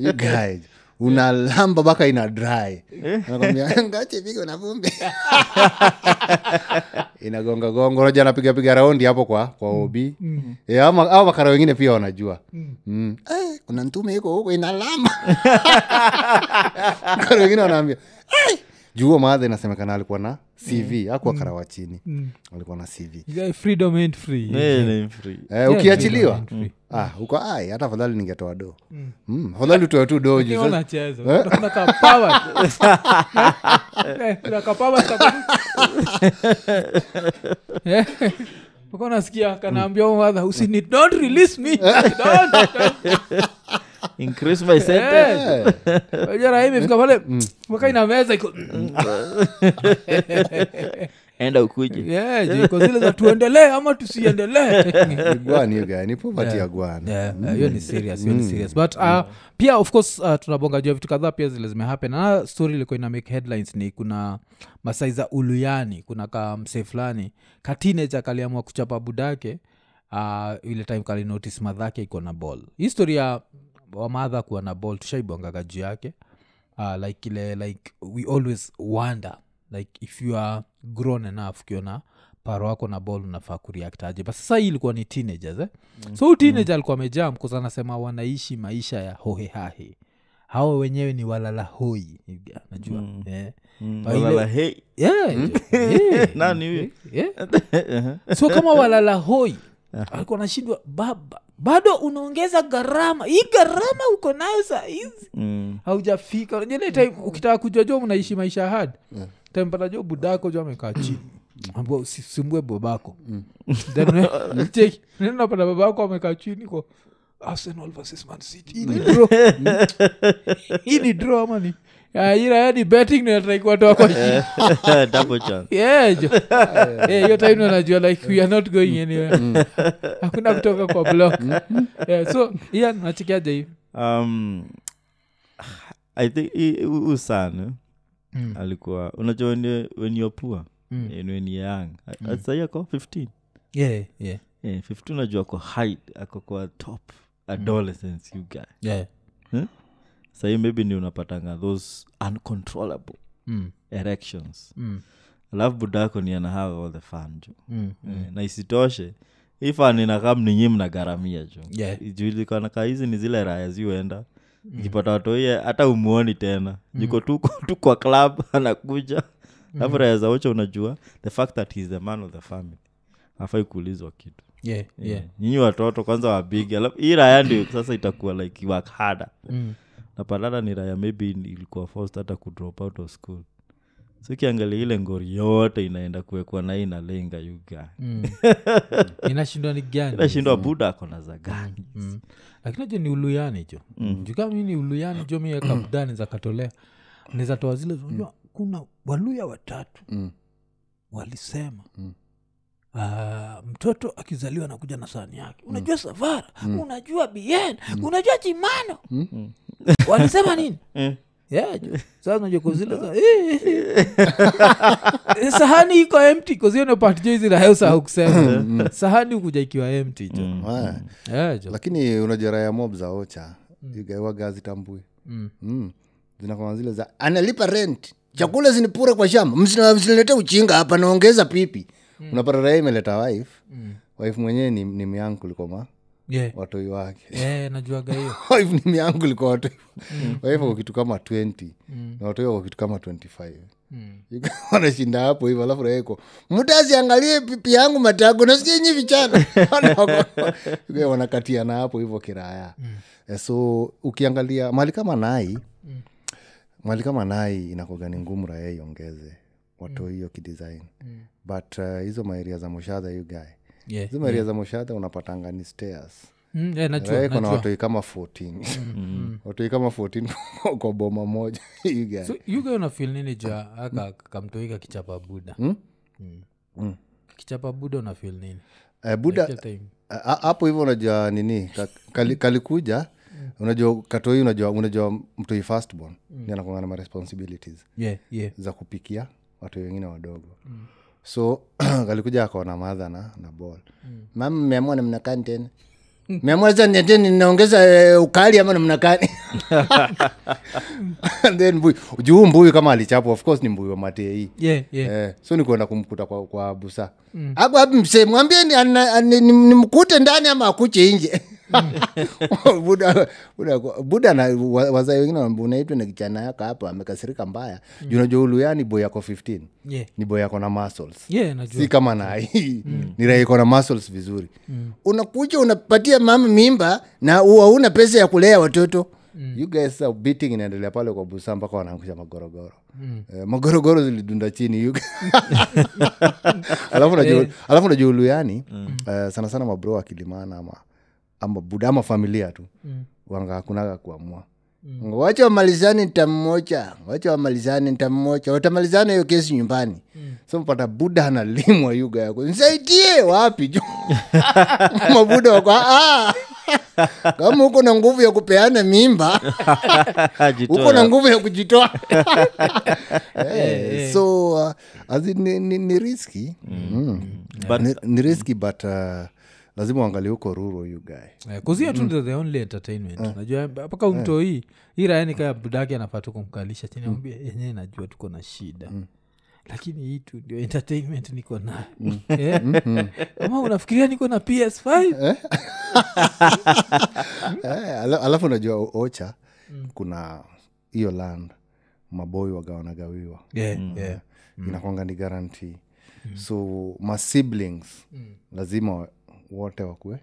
You guy unalamba baka ina dry. Anakuambia ngache vigo na vumbi. Inagonga gongo roja anapiga piga raundi hapo kwa kwa O B. Mm-hmm. Eh ama au makara wengine pia wanajua. Mm. Mm. Eh kuna ntume yuko huko inalamba. Makara wengine wanaambia eh juu maadha inasemekana alikuwa na C V hakuwa kara wa chini. Alikuwa na C V. Yeah, freedom ain't free. Yeah, yeah. Free. Eh ukiachiliwa. Yeah, ah huko ai hata fadhali ningetoa do. Mm. Fadhali tutoe tu do juu. Unaona chezo. Kuna ka power. Eh kuna ka power sababu. Eh uko nasikia kanaambia mwadha usini don't release me. Don't. don't. Increase my sentence. Wajara hivi fika pale waka ina meza iko enda ukuje. Yeah, jiko zile za tuendelee ama tusiendelee. Gwani hiyo guy, ni poverty ya gwana. Yeah, hiyo ni serious, hiyo ni serious. But uh, pia of course uh, tunabonga juu vitu kadhaa pia zile zimehappen. Na story ilikuwa ina make headlines ni kuna Masai za Uluyani, kuna ka mse fulani, ka teenager kaliamua kuchapa budake. Ah uh, ile time kali notice madhake iko na ball. History ya wa madha kuwa na ball tushaibonga gaji yake uh, like ile like we always wonder like if you are grown enough ukiona paro wako na ball unafaa kureact aje basi sasa ilikuwa ni teenagers eh mm. so teenager alikuwa mm. amejam kwa sababu anasema wanaishi maisha ya hohehahe hao wenyewe ni walala hoi unajua mm. eh mm. walala hei yeah, mm. yeah. nani huyo yeah. uh-huh. so kama walala hoi uh-huh. alikuwa anashindwa baba bado unaongeza gharama. Hii gharama uko nayo saa hizi. Mm. Haujafika. Unajua time ukitaka kujua job unaishi maisha hard. Yeah. Time pata job budako job amekaa chini. Ambao usisumbue babako. Then take nenda pata babako amekaa chini kwa Arsenal versus Man City. Ni draw. Ni draw mani. Ah ila yani betting na try kwa watu kwa double chance. Yeah. Eh hiyo time unajua like we are not going anywhere. Hakuna kutoka kwa block. Yeah so Ian unatikia je? Um I think Usana mm. alikuwa unajua when you are poor mm. and when you are young. Sasa yako fifteen. Yeah yeah. Eh fifteen unajua kwa height ako kwa top adolescence you guy. Yeah. Huh? Sasa maybe ni unapatanga those uncontrollable mm. erections. Mm. Alafu budako ni ana have all the fun jo. Mm. Yeah. Na isitoshe ifa nina kama ni nyinyi mnagaramia jo. Yeah. Juu ile kana hizi ni zile Raila ziuenda Jipata mm. watu ye hata umuoni tena. Mm. Yuko tu tu kwa club anakuja. Mm. Afra ya Zaocha unajua the fact that he's the man of the family. Hafai kuulizwa kitu. Yeah, yeah. yeah. Nyinyi watoto kwanza wa big. Alafu hii Raya ndio sasa itakuwa like work harder. Mm. Na Palala ni Raya maybe ilikuwa forced hata ku drop out of school. So kiangalia ile ngori yote inaenda kuwekwa na inalenga yuga. Mm. Inashindwa ni gani? Inashindwa buda kona za gani. Mm. Lakini je ni uluyani jo? Mm. Juka mimi ni uluyani jo mimi kabudani za katolea. Niza toa zile unajua mm. kuna waluya watatu. Mm. Walisema. Mm. Uh, mtoto akizaliwa anakuja na sahani yake. Unajua mm. savara, mm. unajua bien, mm. unajua chimano. Mm. Walisema nini? Eh. Yeah, sasa unajua kuzile za eh sahani iko empty kwa hiyo unapata jezi na hausa hukusema sahani hukuja ikiwa empty tu. Eh, lakini unajua ya mob za Ocha igaiwa gazi tambui. Mm. Zinakuwa zile za analipa rent, chakula zinipure kwa shamba, msiniletee uchinga hapa naongeza pipi. Mm. Unapata Raya imeleta wife. Mm. Wife mwenyewe ni ni miangu likoma. Yeah. Watoi wake. Eh, yeah, najua gaio. Wife ni miangu liko watoi. Mm. Wife wako kitu kama twenty mm. na watoi wako kitu kama twenty-five. Mm. Wanashinda hapo hivyo alafu Raya iko. Mtazi angalie pipi yangu matago nasikia nyi vichana. Wao wanakatiana hapo hivyo Kiraya. Mm. So ukiangalia mali kama nai mm. mali kama nai inakoga ni ngumu Raya iongeze watoi hiyo mm. kidesign. Mm. But hizo uh, maeria za Moshada you guy. Yeah. Hizo maeria yeah. za Moshada unapatanga ni stairs. Mm, yeah, najua. Raya kuna watoi kama fourteen. Mm. Watoi kama fourteen kwa boma moja you guy. So you guy una feel nini ja aka kamtoika kichapa buda? Mm? Mm. Mm. Kichapa buda una feel nini? Eh uh, buda hapo uh, hivyo unajua nini? Kali, kalikuja unajua katoi unajua unajua mtoi firstborn mm. ni anakuwa na responsibilities. Yeah, yeah. Za kupikia watu wengine wadogo. Mm. So alikuja akaona madha na na ball. Mm. Mama mmeamua na mnakaa tena. Mmeamua tena tena ninaongeza ukali ama mnakaa. And then boy, juu mbuyu kama alichapwa of course ni mbuyu wa mate hii. Yeah, yeah. Eh, so niko kwenda kumkuta kwa kwa busa. Hapo hapo mseme mwambie nimkute ndani ama akuche nje. Buda buda buda na wazao wengine wanaitwa na kichana yako hapo amekasirika mbaya. Mm. Unajua uluyani boy yako fifteen. Yeah. Ni boy yako na muscles. Yeah, najua. Si kama na hii. Mm. Ni Raya iko na muscles vizuri. Mm. Unakuja unapatia mama mimba na huna pesa ya kulea watoto. Mm. You guys are beating inaendelea pale kwa busa mpaka wanaangusha magorogoro. Mm. Eh, magorogoro zilidunda chini you. Alafu unajua alafu unajua uluyani mm. uh, sana sana mabro akilimana ama amba budama familia tu mm. wanga kunaga kuamua mm. wacha wamalizane nitammoja wacha wamalizane nitammoja watamalizane hiyo kesi nyumbani mm. so mpata buda analimwa yuga yako nisaidie wapi mabuda wako ah kama uko na nguvu ya kupeana mimba uko na nguvu ya kujitoa hey, hey. So uh, as in, ni, ni, ni risky mm. Mm. But, ni, ni risky but uh, lazima angalie huko Ruru you guy. Eh kuzi yetu ndio the only entertainment. Eh. Najua mpaka umto hii. Hii Raya ni kama budaki anapata kumkalisha chini amwambie mm. yenyewe najua tuko na shida. Mm. Lakini hii tu ndio entertainment niko nayo. Mm. Eh? Kama unafikiria niko na P S five? Eh? Eh alafu unajua Ocha mm. kuna hiyo land maboy wagawana gawiwa. Yeah, mm. yeah. Mm. Inakuanga ni guarantee. Mm. So my siblings mm. lazima wote wakwe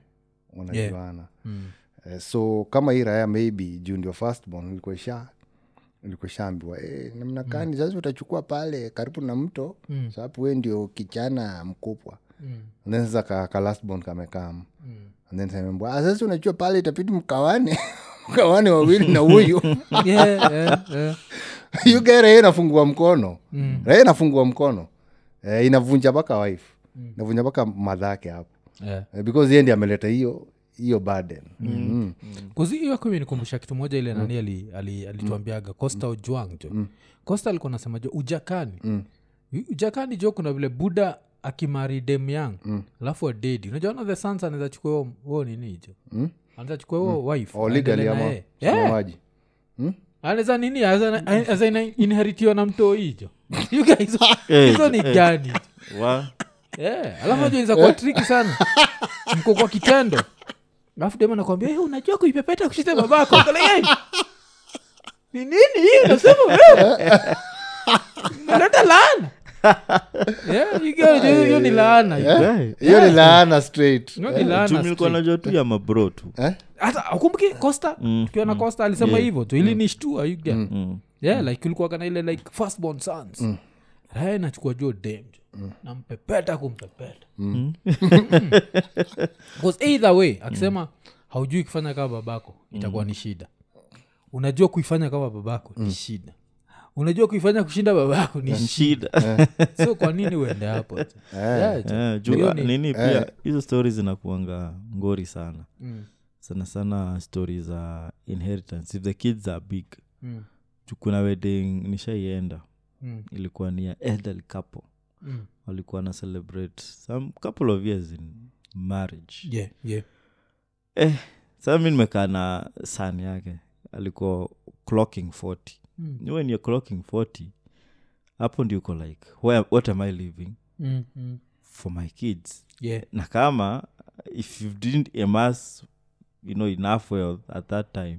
wanajuana. Yeah. Mm. Uh, so kama hii Raya maybe juu ndio firstborn ilikuwa isha ilikuwa shambiwa eh namna gani sasa mm. utachukua pale karibu na mto mm. sababu wewe ndio kijana mkubwa. Mm. And then sasa ka, ka lastborn kamekaa. Mm. And then sema mbwa sasa unachukua pale itapidi mkawane mkawane wawili na huyu. Yeah, yeah, yeah. You get Raya inafungua mkono. Mm. Raya inafungua mkono. Eh inavunja baka wife. Mm. Inavunja baka madhake hapo. Yeah. Because yeye ndiye ameleta hiyo hiyo burden. Mm. Mm. Kuzi hiyo kwani nikumbusha kitu moja ile mm. nani ali alituambiaga ali Costa mm. Ojuangjo. Mm. Costa alikuwa anasema jo ujakani. Mm. Ujakani jo kuna vile buda akimari dem yang. Mm. Alafu dead. Unajua one of the sons anaweza chukua wao wao nini hicho? Mm. Anaweza chukua wao mm. wife. Oh legally ama yeah. maji. Mm. Anaweza nini as an inheritiwa na mtoo hicho. You guys. Hizo ni gani? Wa Eh, alafu hiyo inakuwa tricky sana. Mko kwa kitendo. Alafu dema anakuambia, "Eh, unajua kuipepeta kushita babako." Kale yeye. ni nini hii unasema wewe? Unaleta laana. Yeah, you go you, you ni laana. Hiyo ni laana straight. No ni laana. Tumil kwa najua tu ya mabro tu. Eh? Hata ukumbuke Costa, ukiwa na Costa alisema hivyo tu. Ili ni shtua you get. Yeah, like kulikuwa kana ile like firstborn sons. Mm. Haya nachukua jo dem. Mm. Nampepeta kumpepeta. Mm. Because either way akisema mm. haujui kufanya kama babako itakuwa mm. ni shida. Unajua kuifanya kama babako mm. ni shida. Unajua kuifanya kushinda babako ni shida. So kwa nini uende hapo? Yeah, jua nini pia hizo stories zinakuanga ngori sana. Mm. Sana sana stories za inheritance if the kids are big. Mm. Kuna wedding nishaienda. Mm. Ilikuwa ni ya elderly couple. Mm. Walikuwa na celebrate some couple of years in marriage. Yeah, yeah. Eh, Samin mekana son yake alikuwa clocking forty. Mm. When you're clocking forty, hapo ndio uko like, where what am I living? Mm-hmm. For my kids. Yeah. Na kama if you didn't amass you know enough wealth at that time,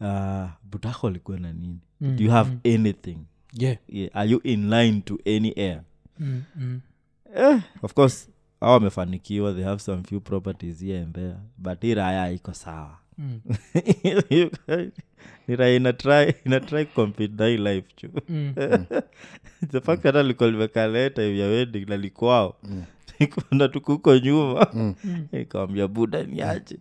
uh butako alikuwa na nini? Mm-hmm. Do you have anything? Yeah. Yeah, are you in line to any heir? Mm-hmm. Eh, of course hawa wamefanikiwa, they have some few properties here and there, but Raila iko sawa. Mm. Raila ina try ina try compete daily life tu. Mm. The fact that alikuwa limekaleta ya wedding na likwao nikaona tu huko nyuma nikamwambia buda niaje.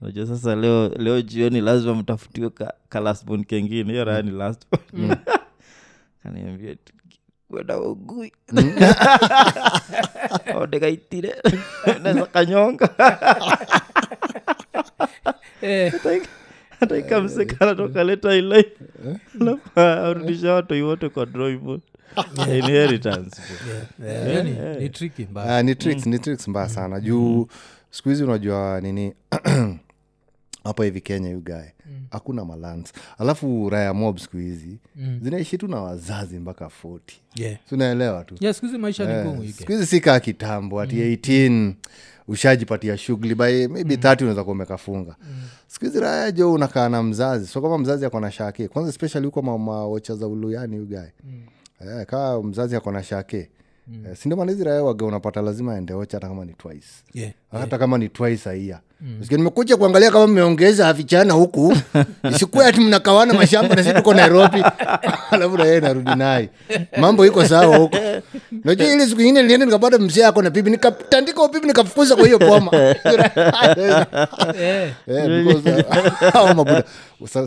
Unajua sasa leo leo jioni lazima mtafutiwe ka last born kingine. Hiyo Raila ni last born. Kaniambia wada ogui odega itire na kanyonga eh hata kamse kana toka leta ile na arudisha watu yote kwa drawing inheritance. Yani ni trick mbaya. Ah, ni tricks ni tricks mbaya sana juu siku hizi unajua nini hapa hivi Kenya you guy. Mm. Hakuna malance. Alafu raya mob siku hizi mm. zinaishi tu na wazazi mpaka forty. Yeah. Tunaelewa tu. Yeah, siku hizi maisha ni ngumu hivi. Siku hizi si kama kitambo ati mm. eighteen ushajipatia shughuli by maybe thirty unaweza kuomeka funga. Mm. Siku hizi raya jo unakaa na mzazi. So kama mzazi yako na shake. Kwanza especially huko mama wacha za uluyani you guy. Mm. Eh, kama mzazi yako na shake. Mm. Eh, si ndio maana hizi raya waga unapata lazima aende wacha hata kama ni twice. Yeah. Hata yeah. kama ni twice a year. Msikini mm. mekuja kuangalia kama mmeongeza havichana huku. Isikuwa ati mnakawana mashamba na sisi tuko Nairobi. Alafu na yeye narudi naye. Mambo iko sawa huko. Najua ile siku nyingine nilienda nikapata mzee yako na bibi nikatandika bibi nikafukuza kwa hiyo boma. Eh. Eh, because hao mabuda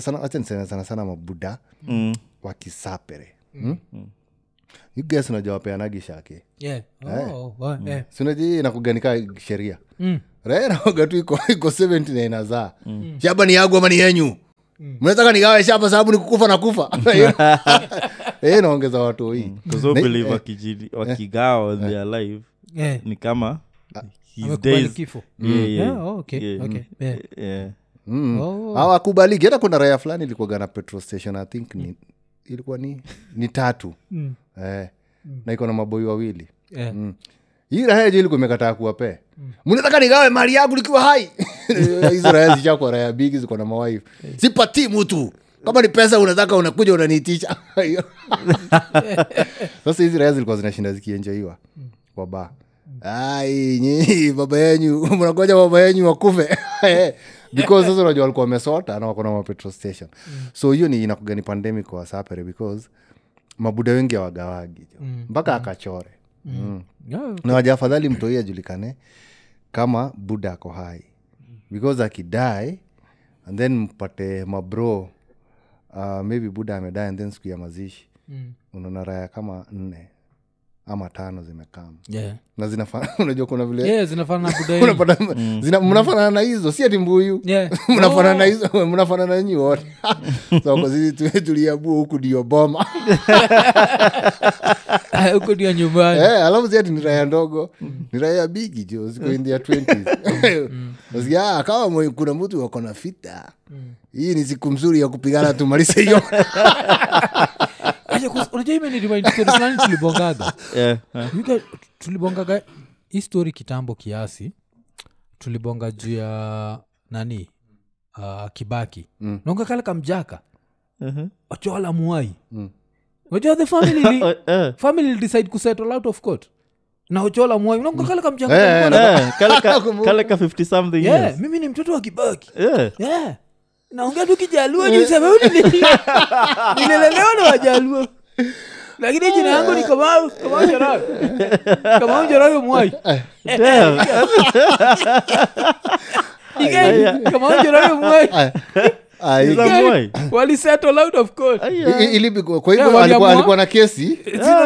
sana acha sana sana sana mabuda mm. wakisapere. Mm. Mm. You guys unajua pia anagishake. Yeah. Oh, oh. Eh. Sunaji inakuganika sheria. Mm. Raila wakati iko iko seventy-nine nazaa. Mm. Shamba ni yangu ama ni yenyu? Mnaweza mm. kanigawa shamba sababu nikukufa na kufa. Eh naongeza watu hii. Cuz I believe wakijidi wakigawa they are live. Yeah. Ni kama his days. Yeah, yeah. Yeah, oh, okay. Yeah. Okay. Yeah. Yeah. Mm. Oh. Hawakubaliki. Hata kuna raia fulani ilikuwa gana petrol station I think ni ilikuwa ni ni tatu. Mm. Eh. Mm. Na iko na maboyu wawili. Yeah. Mm. Ila haje ilikuwa imekataa kuwape. Mnataka mm. nigawe mali yangu likiwa hai. Israeli cha kwa raya big ziko na mawife. Sipati mtu. Kama ni pesa unataka unakuja unaniitisha. Sasa Israeli zilikuwa zinashinda zikienjoywa kwa ba. Ai nyinyi baba yenu mnakoja baba yenu wakufe. Because sasa unajua walikuwa wamesota na wako na petrol station. So hiyo ni inakugani pandemic kwa sapere because mabuda wengi hawagawagi mpaka mm. akachore. Mm. Mm. Yeah, okay. Na waje afadhali mtoi ajulikane kama buda ako hai because akidai and then mpate mabro uh, maybe buda amedai and then siku ya mazishi mm. unaona raya kama nne ama tano zimekama. Yeah. Na zinafanana unajua kuna vile yeah zinafanana buda unapata mm. zina mnafanana na hizo si ati mbuyu. Yeah. Mnafanana na hizo mnafanana nyinyi wote. So kwa sisi tuliabua huku ndio boma huko ndio nyumbani. Eh, alafu zeti ni raya ndogo ni raya big jo ziko in their twenties. Usikia kama kuna mtu yuko na fita hii ni siku nzuri ya kupigana tumalize hiyo. Aje kwa unajua mimi ni remind story sana tulibongaga. Eh. Yuko tulibongaga history kitambo kiasi. Tulibonga juu ya nani? Ah uh, Kibaki. Mm. Naonga kale kamjaka. uh-huh. Ochola Mwai mm. Ochola the family li, uh-huh. Family decide to settle out of court na Ochola Mwai unako kale kamjanga kale kale ka fifty something years. Yeah, mimi ni mtoto wa Kibaki. Yeah, yeah. Naongea tu Kijaluo juu sema uli nilelelewa na Wajaluo. Lakini jina yangu ni Kamau, Kamau Jellal. Kamau Jellal Mwai. Damn. Again, Kamau Jellal Mwai. Ai Mwai. Wali settle out of court. Ilibiko kwa hivyo alikuwa alikuwa na kesi. Alikuwa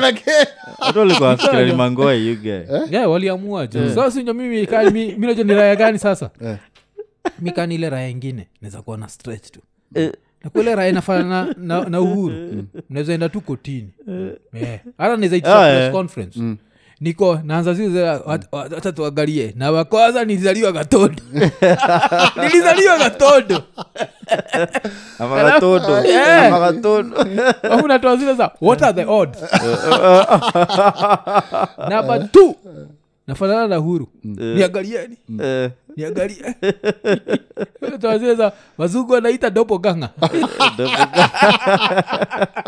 na kesi. Alikuwa askari mangoa you guy. Yeah, waliamua je. Sasa sio mimi kai mimi naje ni raia gani sasa? Mika ni ile raia nyingine naweza kuona stretch tu. Na kule raia inafanana na, na Uhuru. Mnaweza enda tu kotini. Eh. Hata naweza itisha press conference. Mm. Niko naanza zile hata tuangalie. Na wa kwanza nilizaliwa Gatodo. Nilizaliwa Gatodo. Ama Gatodo. Ama Gatodo. Hapo natoa zile za what are the odds? Namba mbili. Nafanana na Uhuru. Niangalieni. Eh. Niangalia. Tutasema wazungu wanaita doppelganger. Doppelganger.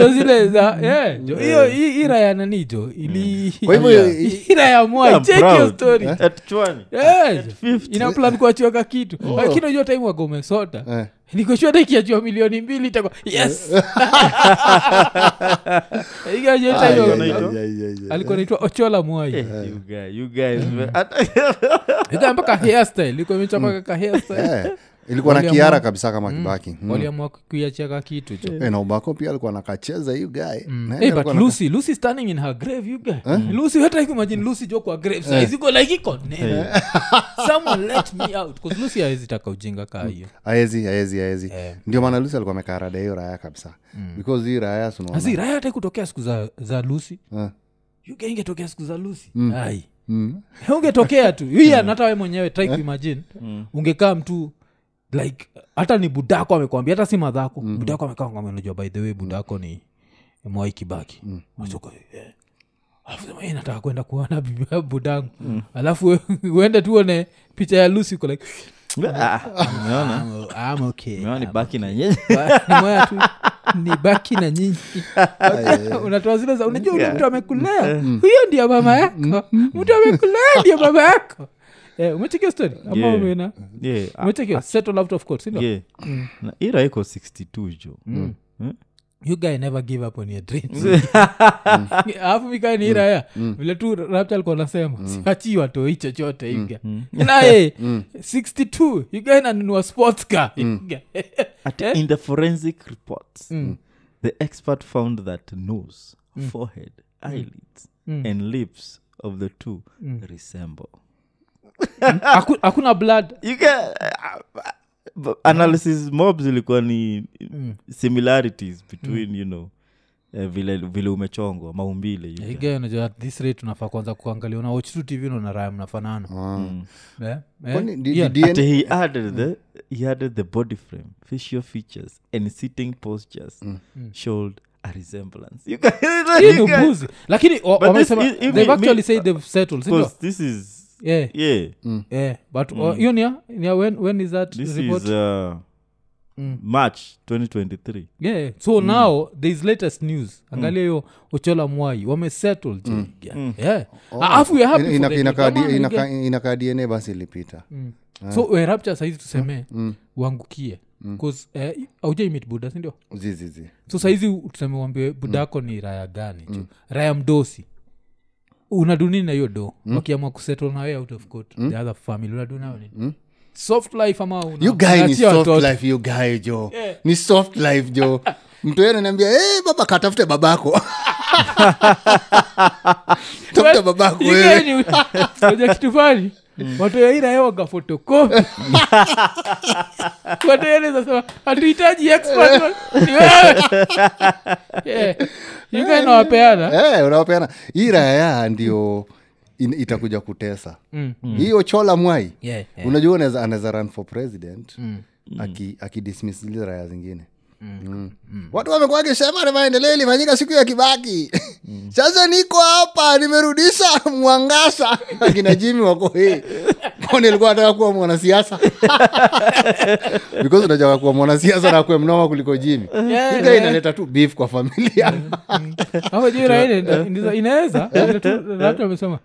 Wazile za eh hiyo ira ya nani jo ili kwa hivyo ira ya Mwai check your story. Atchwani. Eh ina plan kuachiwa kitu. Lakini hiyo time wa gome soda. Niko sure dai kiachiwa milioni mbili itakuwa yes. Hiyo hiyo time alikuwa anaitwa Ochola Mwai. You guys, you guys. Ndio mpaka hairstyle liko mimi mpaka ka hairstyle ilikuwa na kiara kabisa kama Kibaki. Waliamua kuiacha kitu hicho. Na Obako pia alikuwa anakacheza you guy. Eh but Lucy, Lucy standing in her grave you guy. Lucy hata imagine Lucy jo kwa grave size iko like iko. Someone let me out cuz Lucy haizi taka ujinga kaa hiyo. Haizi haizi haizi. Ndio maana Lucy alikuwa amekara hiyo raia kabisa. Because hiyo raia tunaona. Hizi raia hata kutokea siku za za Lucy. You guy ingetokea siku za Lucy. Hai. Mm. Ungetokea tu. Yeye hata wewe mwenyewe try to imagine. Ungekaa mtu like hata ni budako amekwambia hata si madhako. Mm. Budako amekaa ngoma unajua by the way budako ni Mwai Kibaki. Mm. Unashoka. Yeah. Alafu mimi nataka kwenda kuona bibi ya budangu. Mm. Alafu uende tuone picha ya Lucy uko like unaona I'm okay. Unaona ni baki na nyinyi. Ni moyo tu. Ni baki na nyinyi. Unatoa zile za unajua mtu amekulea. Huyo ndiye mama yako. Mtu amekulea ndiye baba yako. Eh umetake story ambao umeona. Yeah. Umetake settle out of court, sio? Yeah. Mm. Na ira iko sixty-two jo. Mm. Mm. You guy never give up on your dreams. Alafu mika ni ira ya. Vile tu Rapture alikuwa anasema, siachi watoi chochote hivi. Na eh sixty-two you guy ananunua sports car. In the forensic reports, mm. the expert found that nose, mm. forehead, eyelids, mm. and lips of the two mm. resemble. Hakuna hakuna blood you get uh, analysis mobs ilikuwa ni mm. similarities between mm. you know uh, vile vile umechongwa maumbile you get again unajua at this rate tunafaa kwanza kuangalia una watch tu T V unaona raia mnafanana mm. eh kwani he added the he added the body frame facial features and sitting postures mm. shoulder a resemblance you guys you guys lakini wamesema they actually say they've settled so this is yeah yeah mm. yeah but mm. uh, you know yeah, when when is that this report? Is uh, mm. March twenty twenty-three yeah so mm. now this latest news angalia hiyo Ochola Mwai wame settle mm. yeah, mm. yeah. Oh, afu you happy ina ina kadi ina ina kadi ene basi ilipita mm. yeah. So we Rapture saizi tuseme mm. uangukie mm. cause auje uh, meet Buddha ndio zi zi zi so saizi tuseme uambie budako mm. ni raia gani mm. raia mdosi unaduni na hiyo do mm. wakiamua kusettle na wewe out of court mm. the other family unaduna nini mm. soft life ama una you guy ni soft tot. Life you guy jo yeah. Ni soft life jo mtu yeye ananiambia eh hey, baba katafute babako tafuta babako wewe unajua kitu fani watu yeye nayo ka photocopy watu yeye sasa hatuhitaji expert yeah you guys know apeana eh unaopeana ira ya ndio itakuja kutesa hiyo mm. Chola Mwai yeah, yeah. Unajua anaweza anaweza run for president mm. aki aki dismiss zile raia zingine mm. Mm. Mm. Watu wamekuwa kesema na maendeleo ilifanyika siku ya Kibaki mm. Sasa niko hapa nimerudisha mwangaza akina Jimmy wako hii Kwani alikuwa anataka kuwa mwanasiasa? Because unajua kuwa mwanasiasa na kuwa mnoma kuliko Jimmy. Yeah, Ndio yeah. Inaleta tu beef kwa familia. Hapo juu Raila ndizo inaweza. Watu wamesema.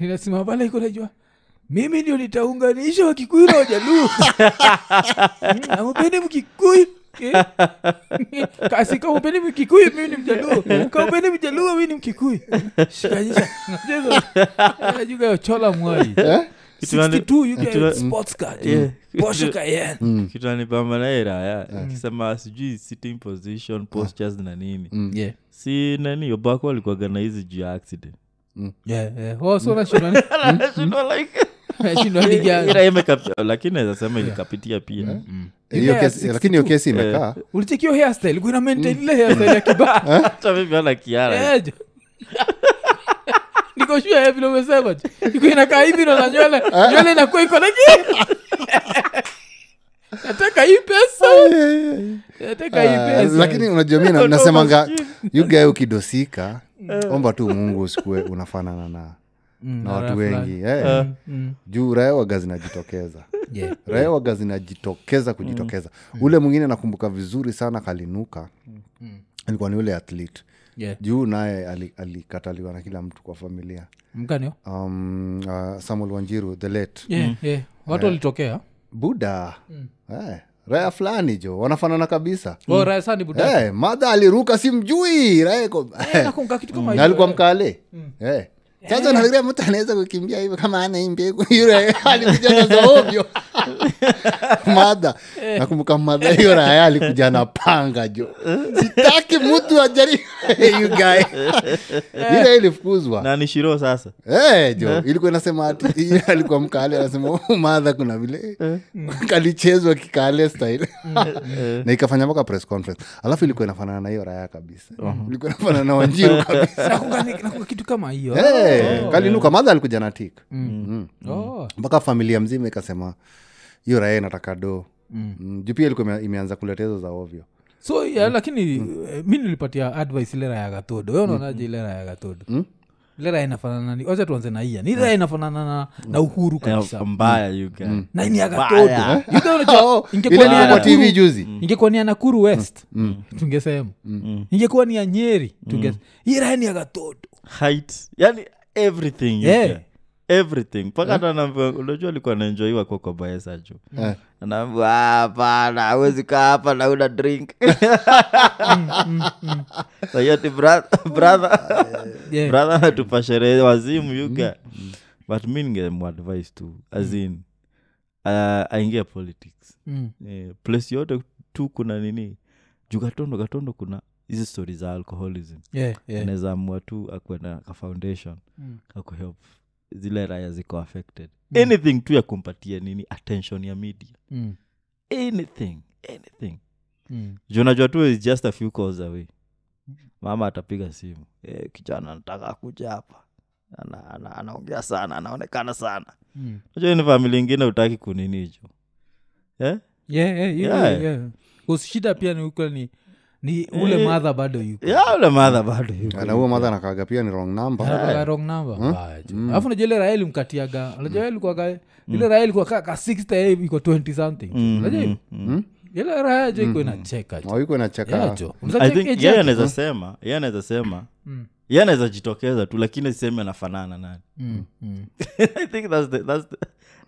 Inasema pale iko najua. Mimi ndio nitaunganisha Wakikuyu na Wajaluo. Amupende Mkikuyu. Kasi kama upende Mkikuyu mimi ni Mjaluo. Kama upende Mjaluo mimi ni Mkikuyu. Shikanisha. Mchezo. Unajua Ochola Mwai. sixty-two you get a sports car. Porsche Cayenne. Kitani bamanaera ya. Kisema sijui sitting position, postures na nini. Yeah. Si nani Obako alikuwa organize juu accident. Mm. Yeah, yeah. Oh, so na shulani. Shino like. Shino liga. Ira imekapita lakini nasema ilikapitia pia. Hiyo kesi lakini hiyo kesi imekaa. Ulicheki hiyo hairstyle, kuna maintain ile hairstyle ya Kibaki. Hata mimi ana kiara. Niko sure hivi ndio umesema. Iko inakaa hivi na nywele. Nywele inakuwa iko na nini? Nataka hii pesa. Nataka hii pesa. Lakini unajua mimi nasemanga you guy ukidosika. Omba tu Mungu usikue unafanana na na watu wengi. Eh. Juu Raila gazinajitokeza. Yeah. Raila gazinajitokeza kujitokeza. Ule mwingine nakumbuka vizuri sana kalinuka. Alikuwa ni yule athlete. Yeah. Juu naye alikataliwa na kila mtu kwa familia. Mkanio? Um uh, Samuel Wanjiru the late. Yeah, mm. yeah. Watu walitokea? Buda. Mm. Eh. Raila fulani jo wanafanana kabisa. Mm. Oh, Raila sana Buda. Eh, hey, madha aliruka simjui. Raila ko. Eh, nakumbuka kitu kama hiyo. Na alikuwa mkale. Eh. Sasa nafikiria mtu anaweza kukimbia hivi kama ana imbegu yule alikuja na ovyo. Madha. Nakumbuka madha hiyo Raila alikuja na panga jo. Sitaki mtu ajaribu you guy. Ile ilifukuzwa. Na ni shiro sasa. Eh jo, ilikuwa inasema ati alikuwa mkale anasema madha kuna vile kalichezwa kikale style. Na ikafanya mpaka press conference. Alafu ilikuwa inafanana na hiyo Raila kabisa. Ilikuwa inafanana na Wanjiru kabisa. Nakumbuka kitu kama hiyo. Hey, oh, kalinuka yeah. Madha alikuja na tik. Mm. Mm. Oh. Mpaka familia mzima ikasema hiyo Raila nataka do. Mm. Jupia ilikuwa imeanza kuletezo za ovyo. So yeah, mm. lakini mm. mimi nilipatia advice Lela ya Gatodo. Wewe unaonaje Lela ya Gatodo? Mm. Lela inafanana ni wacha tuanze na hii. Ni Lela inafanana na na Uhuru kabisa. Mbaya you guy. Mm. Na ni ya Gatodo. You don't know. Ingekuwa ni kwa T V juzi. Mm. Ingekuwa ni ya Nakuru West. Mm. Tungesema. Mm. Ingekuwa ni ya Nyeri. Tungesema. Hii Lela ni ya Gatodo. Height yani everything you yeah. everything paka anaambia unajua alikuwa anaenjoywa kwa kwa baesa jo anaambia hapa na hawezi kaa hapa na una drink so you the brother brother yeah. brother to pashere wazimu you guy mm. but mimi ninge advise tu as mm. in uh, aingia politics mm. eh, place yote tu kuna nini juu Gatondo Gatondo kuna hizi stories za alcoholism. Yeah, yeah. Naweza amua tu akwenda ka foundation mm. ako help zile Raila ziko affected. Mm. Anything tu ya kumpatia nini attention ya media. Mm. Anything, anything. Mm. Jona Jotu is just a few calls away. Mama atapiga simu. Eh, kijana anataka kuja hapa. Ana, ana anaongea sana, anaonekana sana. Mm. Unajua ni family nyingine hutaki kunini hicho. Eh? Yeah, yeah, yeah. yeah. yeah. Usishida pia ni uko ni ni ule hey. Madha bado yuko. Ya ule madha bado yuko. Ana huo madha anakaaga pia ni wrong number. Ana yeah. wrong number. Alafu hmm? mm. unajua ile Raila ilimkatiaga. Unajua ile kwa mm. ile Raila kwa kaka sixty iko twenty something. Unajua? Mm. Ile Raila je iko inacheka. Au iko inacheka. I think yeye anaweza sema, yeye anaweza sema. Yeye anaweza jitokeza tu lakini sema anafanana nani. Mm. Mm. I think that's the, that's the,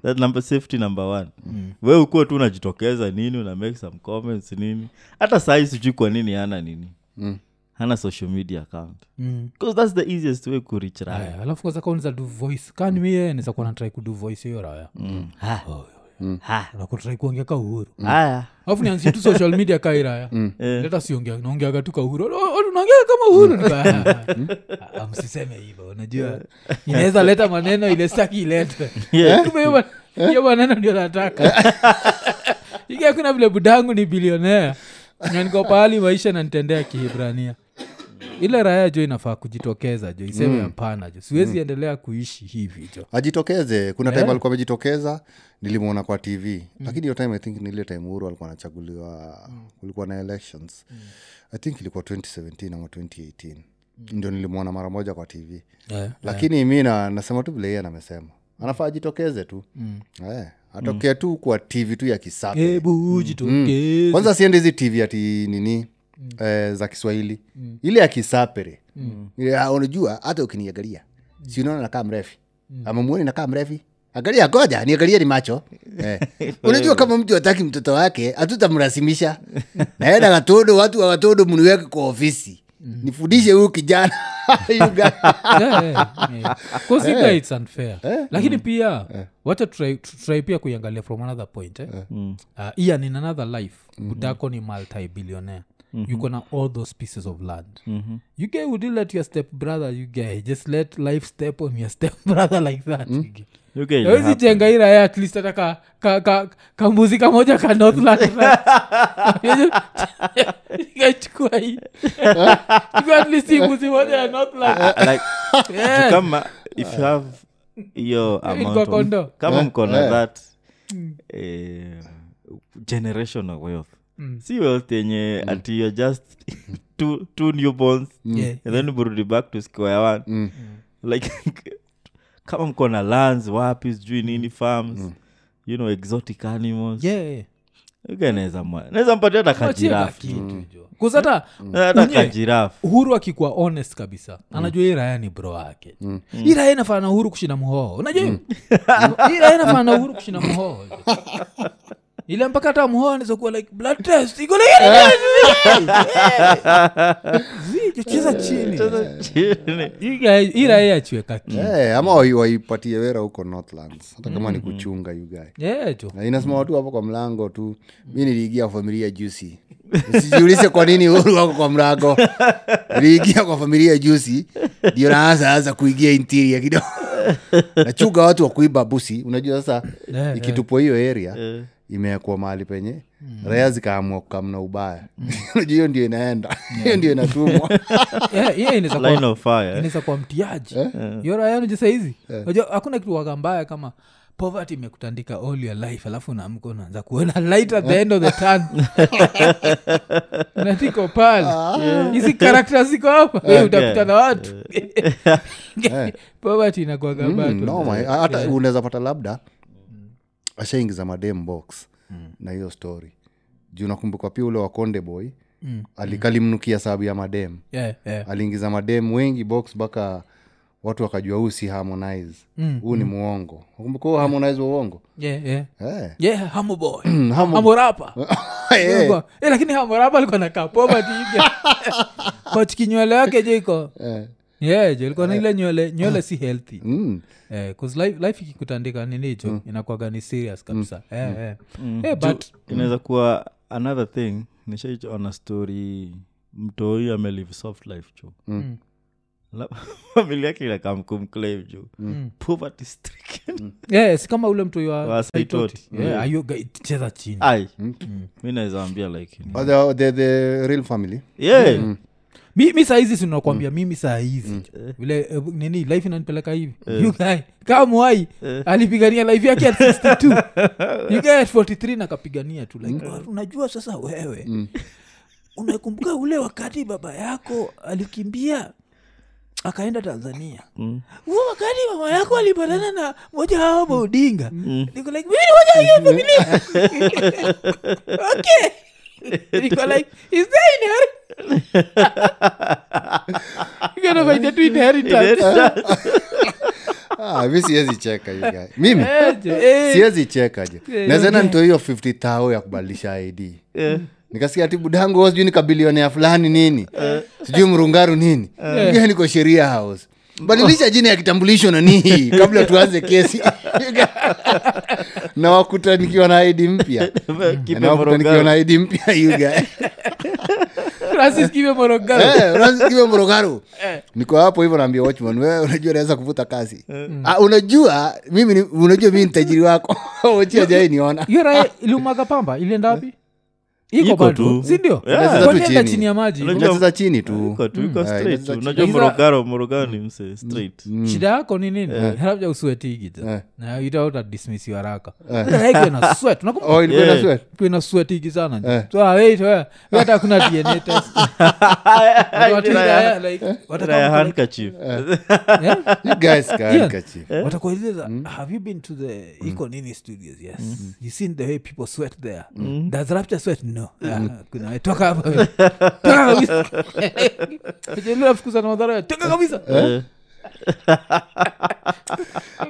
that number safety number one. Mm. Wewe uko tu unajitokeza nini una make some comments nini? Hata size sijui kwa nini hana nini. Mm. Hana social media account. Mm. Because that's the easiest way to reach Raila. Yeah, alafu kwa account za do voice. Kani mimi mm. naweza kuwa na try ku do voice hiyo Raila. Mm. Ha. Oh. Mm. Ha, nakutrai kuongea ka Uhuru. Haya. Alafu nianzie tu social media ka Raila. Mm. Leta siongea, naongeaga tu ka Uhuru. Unaongea kama Uhuru nika. Amsiseme hivyo. Unajua inaweza leta maneno ile sitaki ilete. Tumeona hiyo maneno ndio nataka. Ingawa kuna vile budangu ni billionaire. Niko pali maisha na nitendea Kihibrania. Ile Raila jo inafaa kujitokeza jo iseme hapana mm. jo siwezi mm. endelea kuishi hivi jo ajitokeze kuna yeah. time alikuwa amejitokeza nilimuona kwa T V mm. lakini hiyo time I think ni ile time Uhuru alikuwa anachaguliwa mm. kulikuwa na elections mm. I think ilikuwa twenty seventeen au twenty eighteen mm. ndio nilimuona mara moja kwa T V yeah. lakini yeah. mimi na nasema tu bila yeye anamesema anafaa ajitokeze tu. Mm. Eh, atokea mm. tu kwa T V tu ya Kisape. Hebu jitokeze. Mm. Kwanza siende hizi T V ati nini? Mm. Eh, za Kiswahili. Mm. Ile ya Kisapere. Mm. Ile unajua hata ukiniangalia. Mm. Si unaona kama mrefi. Mm. Amemuona na kama mrefi. Angalia goja, niangalia ni macho. Eh. Unajua kama mtu hataki mtoto wake, hatutamrasimisha. Naenda Gatodo, watu wa Gatodo mniweke kwa ofisi. Mm. Nifundishe huyu kijana. You got. Cause it it's unfair. Eh? Lakini mm. pia eh. wacha try, try pia kuangalia from another point eh. Mm. Uh, ia ni another life. Mm-hmm. Budako ni multi billionaire. Mm-hmm. You gonna all those pieces of land. Mm-hmm. You guy would let your step brother, you guy just let life step on your step brother like that. Mm-hmm. You guy. Hizi jengaira ya at least ataka ka ka ka muziki moja ka north land. You chukua hii. You at least muziki moja north land. Like yeah. Kama if you have your amount of, kama mkona yeah. that eh generational wealth. Mm. See wealth yenye mm. until you're just two two newborns mm. yeah. and then you burudi back to square one. Mm. Like kama mko na lands wapi sijui nini farms mm. you know exotic animals. Yeah. Ugeneza mwana. Naweza mpatia hata kajirafu kitu hicho. Kuzata hata kajirafu. Uhuru akikuwa honest kabisa. Anajua hii Raila ni bro wake. Hii Raila inafanya Uhuru kushinda muhoho. Unajua? Hii Raila inafanya Uhuru kushinda muhoho. Ile mpaka hata muhoho nizo kuwa like blood test. Iko like zii cheza chini. Cheza chini. Hii Raila achiweka kiki. Eh, ama waipatie vera huko Northlands. Hata kama ni kuchunga you guy. Eh, tu. Na inasema watu hapo kwa mlango tu. Mimi niliingia familia Juicy. Usijiulize kwa nini Uhuru wako kwa mlango. Niliingia kwa familia Juicy. Ndio naanza anza kuingia interior kidogo. Nachuga watu wa kuiba busi. Unajua sasa ikitupo hiyo area. Imekuwa mahali penye mm. Raia zikaamua kukamna ubaya. Hiyo mm. ndio inaenda. Hiyo ndio inatumwa. Eh, hiyo inaweza kuwa line of fire. Inaweza kuwa mtiaji. Hiyo Raia ni sasa hizi. Unajua hakuna kitu waga mbaya kama poverty imekutandika all your life alafu unaamka unaanza kuona light at the end of the tunnel. Natiko pale. Hizi characters ziko hapa. Wewe utapita na watu. Poverty inakuwa gamba tu. No, hata unaweza pata labda ashaingiza madem box mm. na hiyo story. Juu nakumbuka pia ule wa Konde Boy mm. alikalimnukia sababu ya madem. Yeah, yeah. Aliingiza madem wengi box baka watu wakajua huyu si Harmonize. Mm. Huyu ni mm. muongo. Nakumbuka yeah. Harmonize wa uongo. Yeah, yeah. Yeah, yeah Hamo Boy. Hamo Rapa. Eh, lakini Hamo Rapa alikuwa na kapoba tiga. Kwa kinywele yake jiko. Eh. Yeah, je, uko na ile nywele, nywele si healthy. Mm. Eh, cuz life life ikikutandika nini hicho mm. inakuwa gani serious kabisa. Mm. Eh, eh. Mm. Eh, but inaweza kuwa another thing, nishaje on a story mtoi amelive soft life cho. Mm. Familia yake ila kama kumclaim jo. Mm. Poverty stricken. Mm. Yeah, si kama ule mtoi wa Saitoti. Yeah, ayo cheza chini. Ai. Mimi naweza ambia like ni. The the real family. Yeah. Mm. Mimi saa hizi tunakuambia mimi saa hizi vile mm. uh, nini life inanipeleka hivi yeah. You guy kama wai yeah. Alipigania life yake at sixty-two you guy at forty-three na kapigania tu like mm. Unajua sasa wewe mm. unakumbuka ule wakati baba yako alikimbia akaenda Tanzania mm. Uwe wakati mama yako alipatana na moja hao Odinga mm. Niko like mimi moja hiyo familia okay niko like is there in her you gonna find the twin heritage. Ah, mimi siwezi cheka you guys. Mimi siwezi cheka je. Naweza na mtu hiyo fifty thousand ya kubadilisha I D. Yeah. Nikasikia ati budangu house juu ni kabilionea fulani nini. Sijui mrungaru nini. Ningeni kwa sheria house. Badilisha jina ya kitambulisho na nini kabla tuanze kesi. Na wakutanikiwa na I D mpya. Na wakutanikiwa na I D mpya you guys. Francis kiwe morogaro. Eh, Francis kiwe morogaro. Niko hapo hivyo naambia watchman, wewe unajua naweza kuvuta kazi. Ah, unajua mimi unajua mimi ni tajiri wako. Wacha jai niona. Yeye Lumaka Pamba ilienda wapi? Iko bado, si ndio? Unacheza chini ya maji. Unacheza chini tu. Iko tu, iko straight. Unajua Morogoro, Morogoro ni mse straight. Shida yako ni nini? Harabja usweti giza. Na you don't dismiss your haraka. Na iko na sweat. Unakumbuka? Oh, ilikuwa na sweat. Iko na sweat hiki sana. So wait, wewe hata kuna D N A test. Watakuwa like watakuwa handkerchief. You guys handkerchief. Watakuwa hizo, have you been to the Iko Nini studios? Yes. You seen the way people sweat there. Does Rapture sweat? No. Kuna itoka hapa. Jellal afikuza na madhara. Toka kabisa.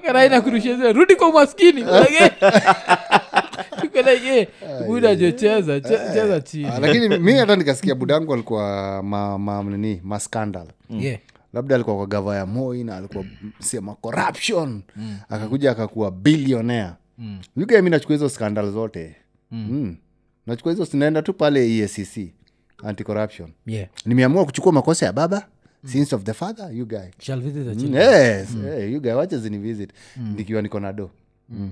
Karaina kurushia. Rudi kwa maskini. Tukolege. Buda jocheza, cheza chini. Lakini mimi hata nikasikia budangu alikuwa ma nini, ma scandal. Yeah. Labda alikuwa kwa gava ya Moi na alikuwa sema corruption. Akakuja akakuwa billionaire. Yuko mimi nachukua hizo scandal zote. Mm. Nachukua hizo sinaenda tu pale E A C C anti corruption. Yeah. Nimeamua kuchukua makosa ya baba, mm. sins of the father, you guy. Shall visit the children. Yes, mm. hey, you guy wacha zini visit. Mm. Nikiwa niko na do. Mm.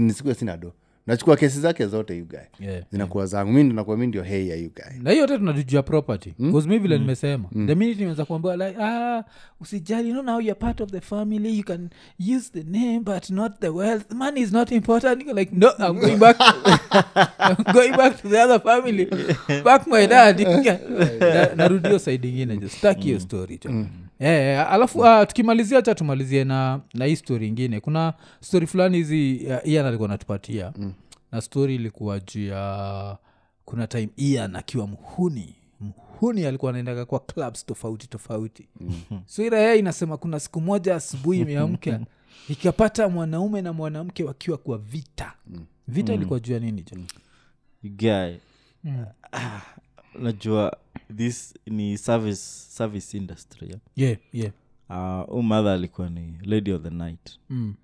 Nisikuwa sina do. Nachukua kesi zake zote you guy. Yeah. Zinakuwa yeah. zangu. Mimi ninakuwa mimi ndio hey ya you guy. Na hiyo yote tunadujua property. Mm. Cause mimi vile mm. nimesema. Mm. The minute nimeanza kuambia like ah usijali, you know now you're part of the family, you can use the name but not the wealth. Money is not important. You're like no, I'm going back. I'm going back to the other family. Back my dad. Narudio na side nyingine just stack your story. Mm. Eh yeah, alafu uh, tukimalizia acha tumalizie na na history nyingine. Kuna story fulani hizi uh, Ian alikuwa anatupatia. Mm. Na story ilikuwa juu ya kuna time Ian akiwa mhuni. Mhuni alikuwa anaenda kwa clubs tofauti tofauti. Mm-hmm. So ile yeye inasema kuna siku moja asubuhi imeamka ikapata mwanaume na mwanamke wakiwa kwa vita. Mm. Vita ilikuwa juu ya nini jamani? You guy. Mm. Ah, najua this ni service service industry yeah yeah, yeah. Uh, um mother alikuwa ni lady of the night mm.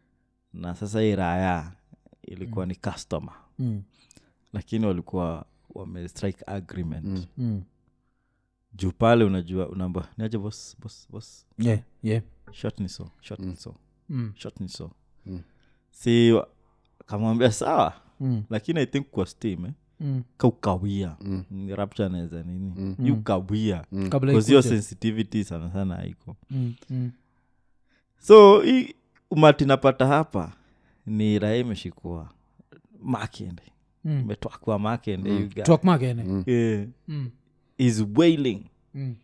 na sasa Iraya ilikuwa mm. ni customer mm. lakini walikuwa wame strike agreement mm. mm. juu pale unajua unaomba niaje boss boss boss yeah yeah short ni so short mm. ni so mm. short ni so mm. si kamwambia sawa mm. lakini I think kwa steam eh Mm. kaukawia mm. ni rapture naweza nini mm. you kawia mm. because your sensitivity sana sana haiko mm. mm. so hii umati napata hapa ni Raime shikua makende umetoka mm. kwa makende mm. you got talk makende mm. yeah mm. is wailing mm.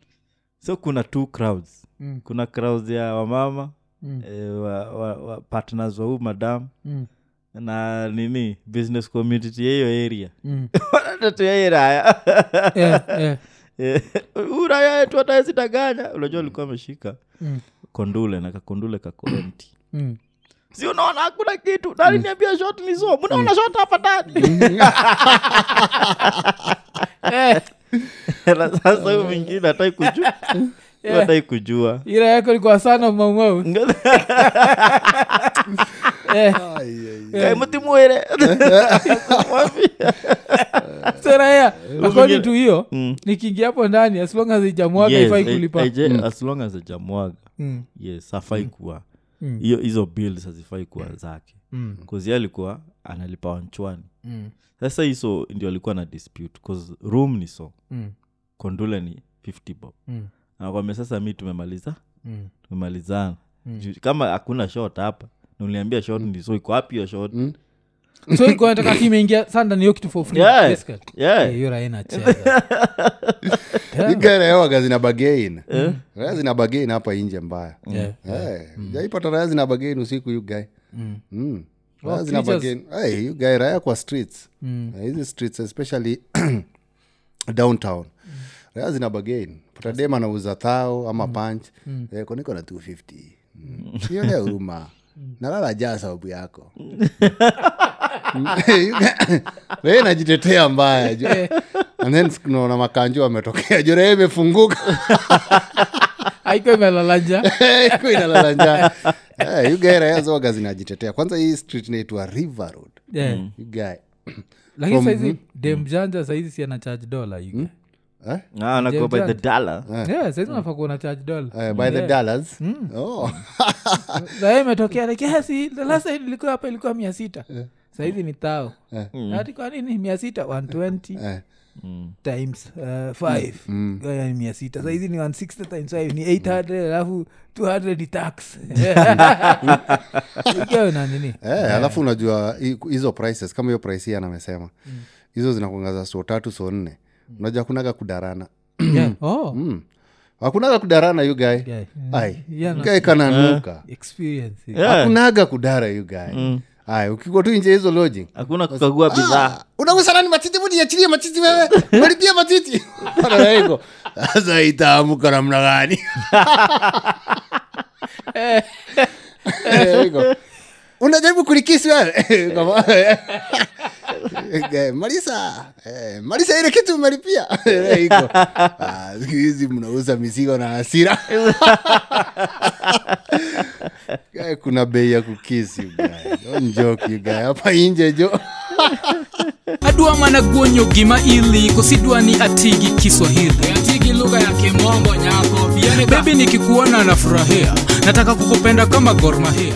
so kuna two crowds mm. kuna crowds ya wamama mm. eh, wa, wa, wa partners wa madam mm. na nini business community hiyo area watu ya Raya eh eh Uraya tu hata sitaganya unajua alikuwa ameshika mm. kondule na kakondule kakolenti mm. si unaona hakuna kitu dali mm. niambia short ni so unaona short hapa dali eh na sasa huyu mwingine hataki kujua hataki kujua ila yako ilikuwa sana mamwao eh eh mtimu ile Seraya according to hiyo mm. nikiingia hapo ndani as long as ijamwaga yes, ifai kulipa mm. as long as ijamwaga mm. yes afai kuwa hiyo mm. hizo bills hazifai kuwa zake mm. cause yeye alikuwa analipa wanchwani mm. sasa hizo ndio alikuwa na dispute cause room ni so mm. kondole ni fifty bob mm. na kwa sasa mimi tumemaliza mm. tumemalizana mm. kama hakuna short hapa niliambia short mm. ndizo iko hapo hiyo short mm. so iko nataka kimeingia sanda ni yokitu for free yeah. yes cut yeah hiyo Raila anacheza igara yao gazina bagain Raila na bagain hapa nje mbaya eh jaipata Raila na bagain usiku you guy mm, mm. Raila na bagain hey you guy Raila kwa streets hizi mm. streets especially downtown mm. Raila na bagain pata dema anauza thao ama mm. punch mm. eh kwa niko na two fifty hiyo mm. leo huruma nalala jaa sababu yako wewe najitetea mbaya and then kuna makanjo ametokea jore imefunguka haiko imelala jaa haiko inalala jaa eh you guy Rayazo gazinajitetea kwanza hii street inaitwa River Road yeah. you guy lakini saizi demjanja saizi si ana charge dollar you guy eh na na go by the dollar yeah, yeah sasa unafaa kuona charge dollar uh, by yeah. the dollars mm. oh daima tokea like yes the last time ilikuwa hapa ilikuwa mia sita Saizi ni tao. Hadi kwa nini mia sita mia mbili na ishirini mm. times five uh, mm. gani mia sita saizi ni mia sita times five ni eight hundred alafu two hundred ni tax. Hiyo na nini? Eh, alafu unajua hizo prices kama hiyo price yana amesema. Hizo zinakuangaza so tatu so nne. Unajua kunaga kudarana. Yeah. Oh. Mm. Hakunaga kudarana you guy. Yeah. Ai. Yeah, you guy kananuka. Uh, experience. Yeah. Hakunaga kudara you guy. Mm. Ai, ukiko tu nje hizo lodging. Hakuna kukagua bidhaa. Unagusa nani matiti mudi ya chini ya matiti wewe? Walipia matiti. Bana hiko. Sasa itaamuka namna gani? Eh. Eh hiko. Unajaribu kulikisi wewe. Kama eh Marisa, eh Marisa ile kitu umelipia. Hiko. Ah, hizi mnauza mizigo na hasira. Gae kuna bei ya kukisi gae. Don't joke you guy. Hapa nje jo. Adua mana gonyo gima ili kusidwa ni atigi Kiswahili. Atigi lugha ya Kimombo nyako. Baby nikikuona nafurahia. Nataka kukupenda kama Gor Mahia.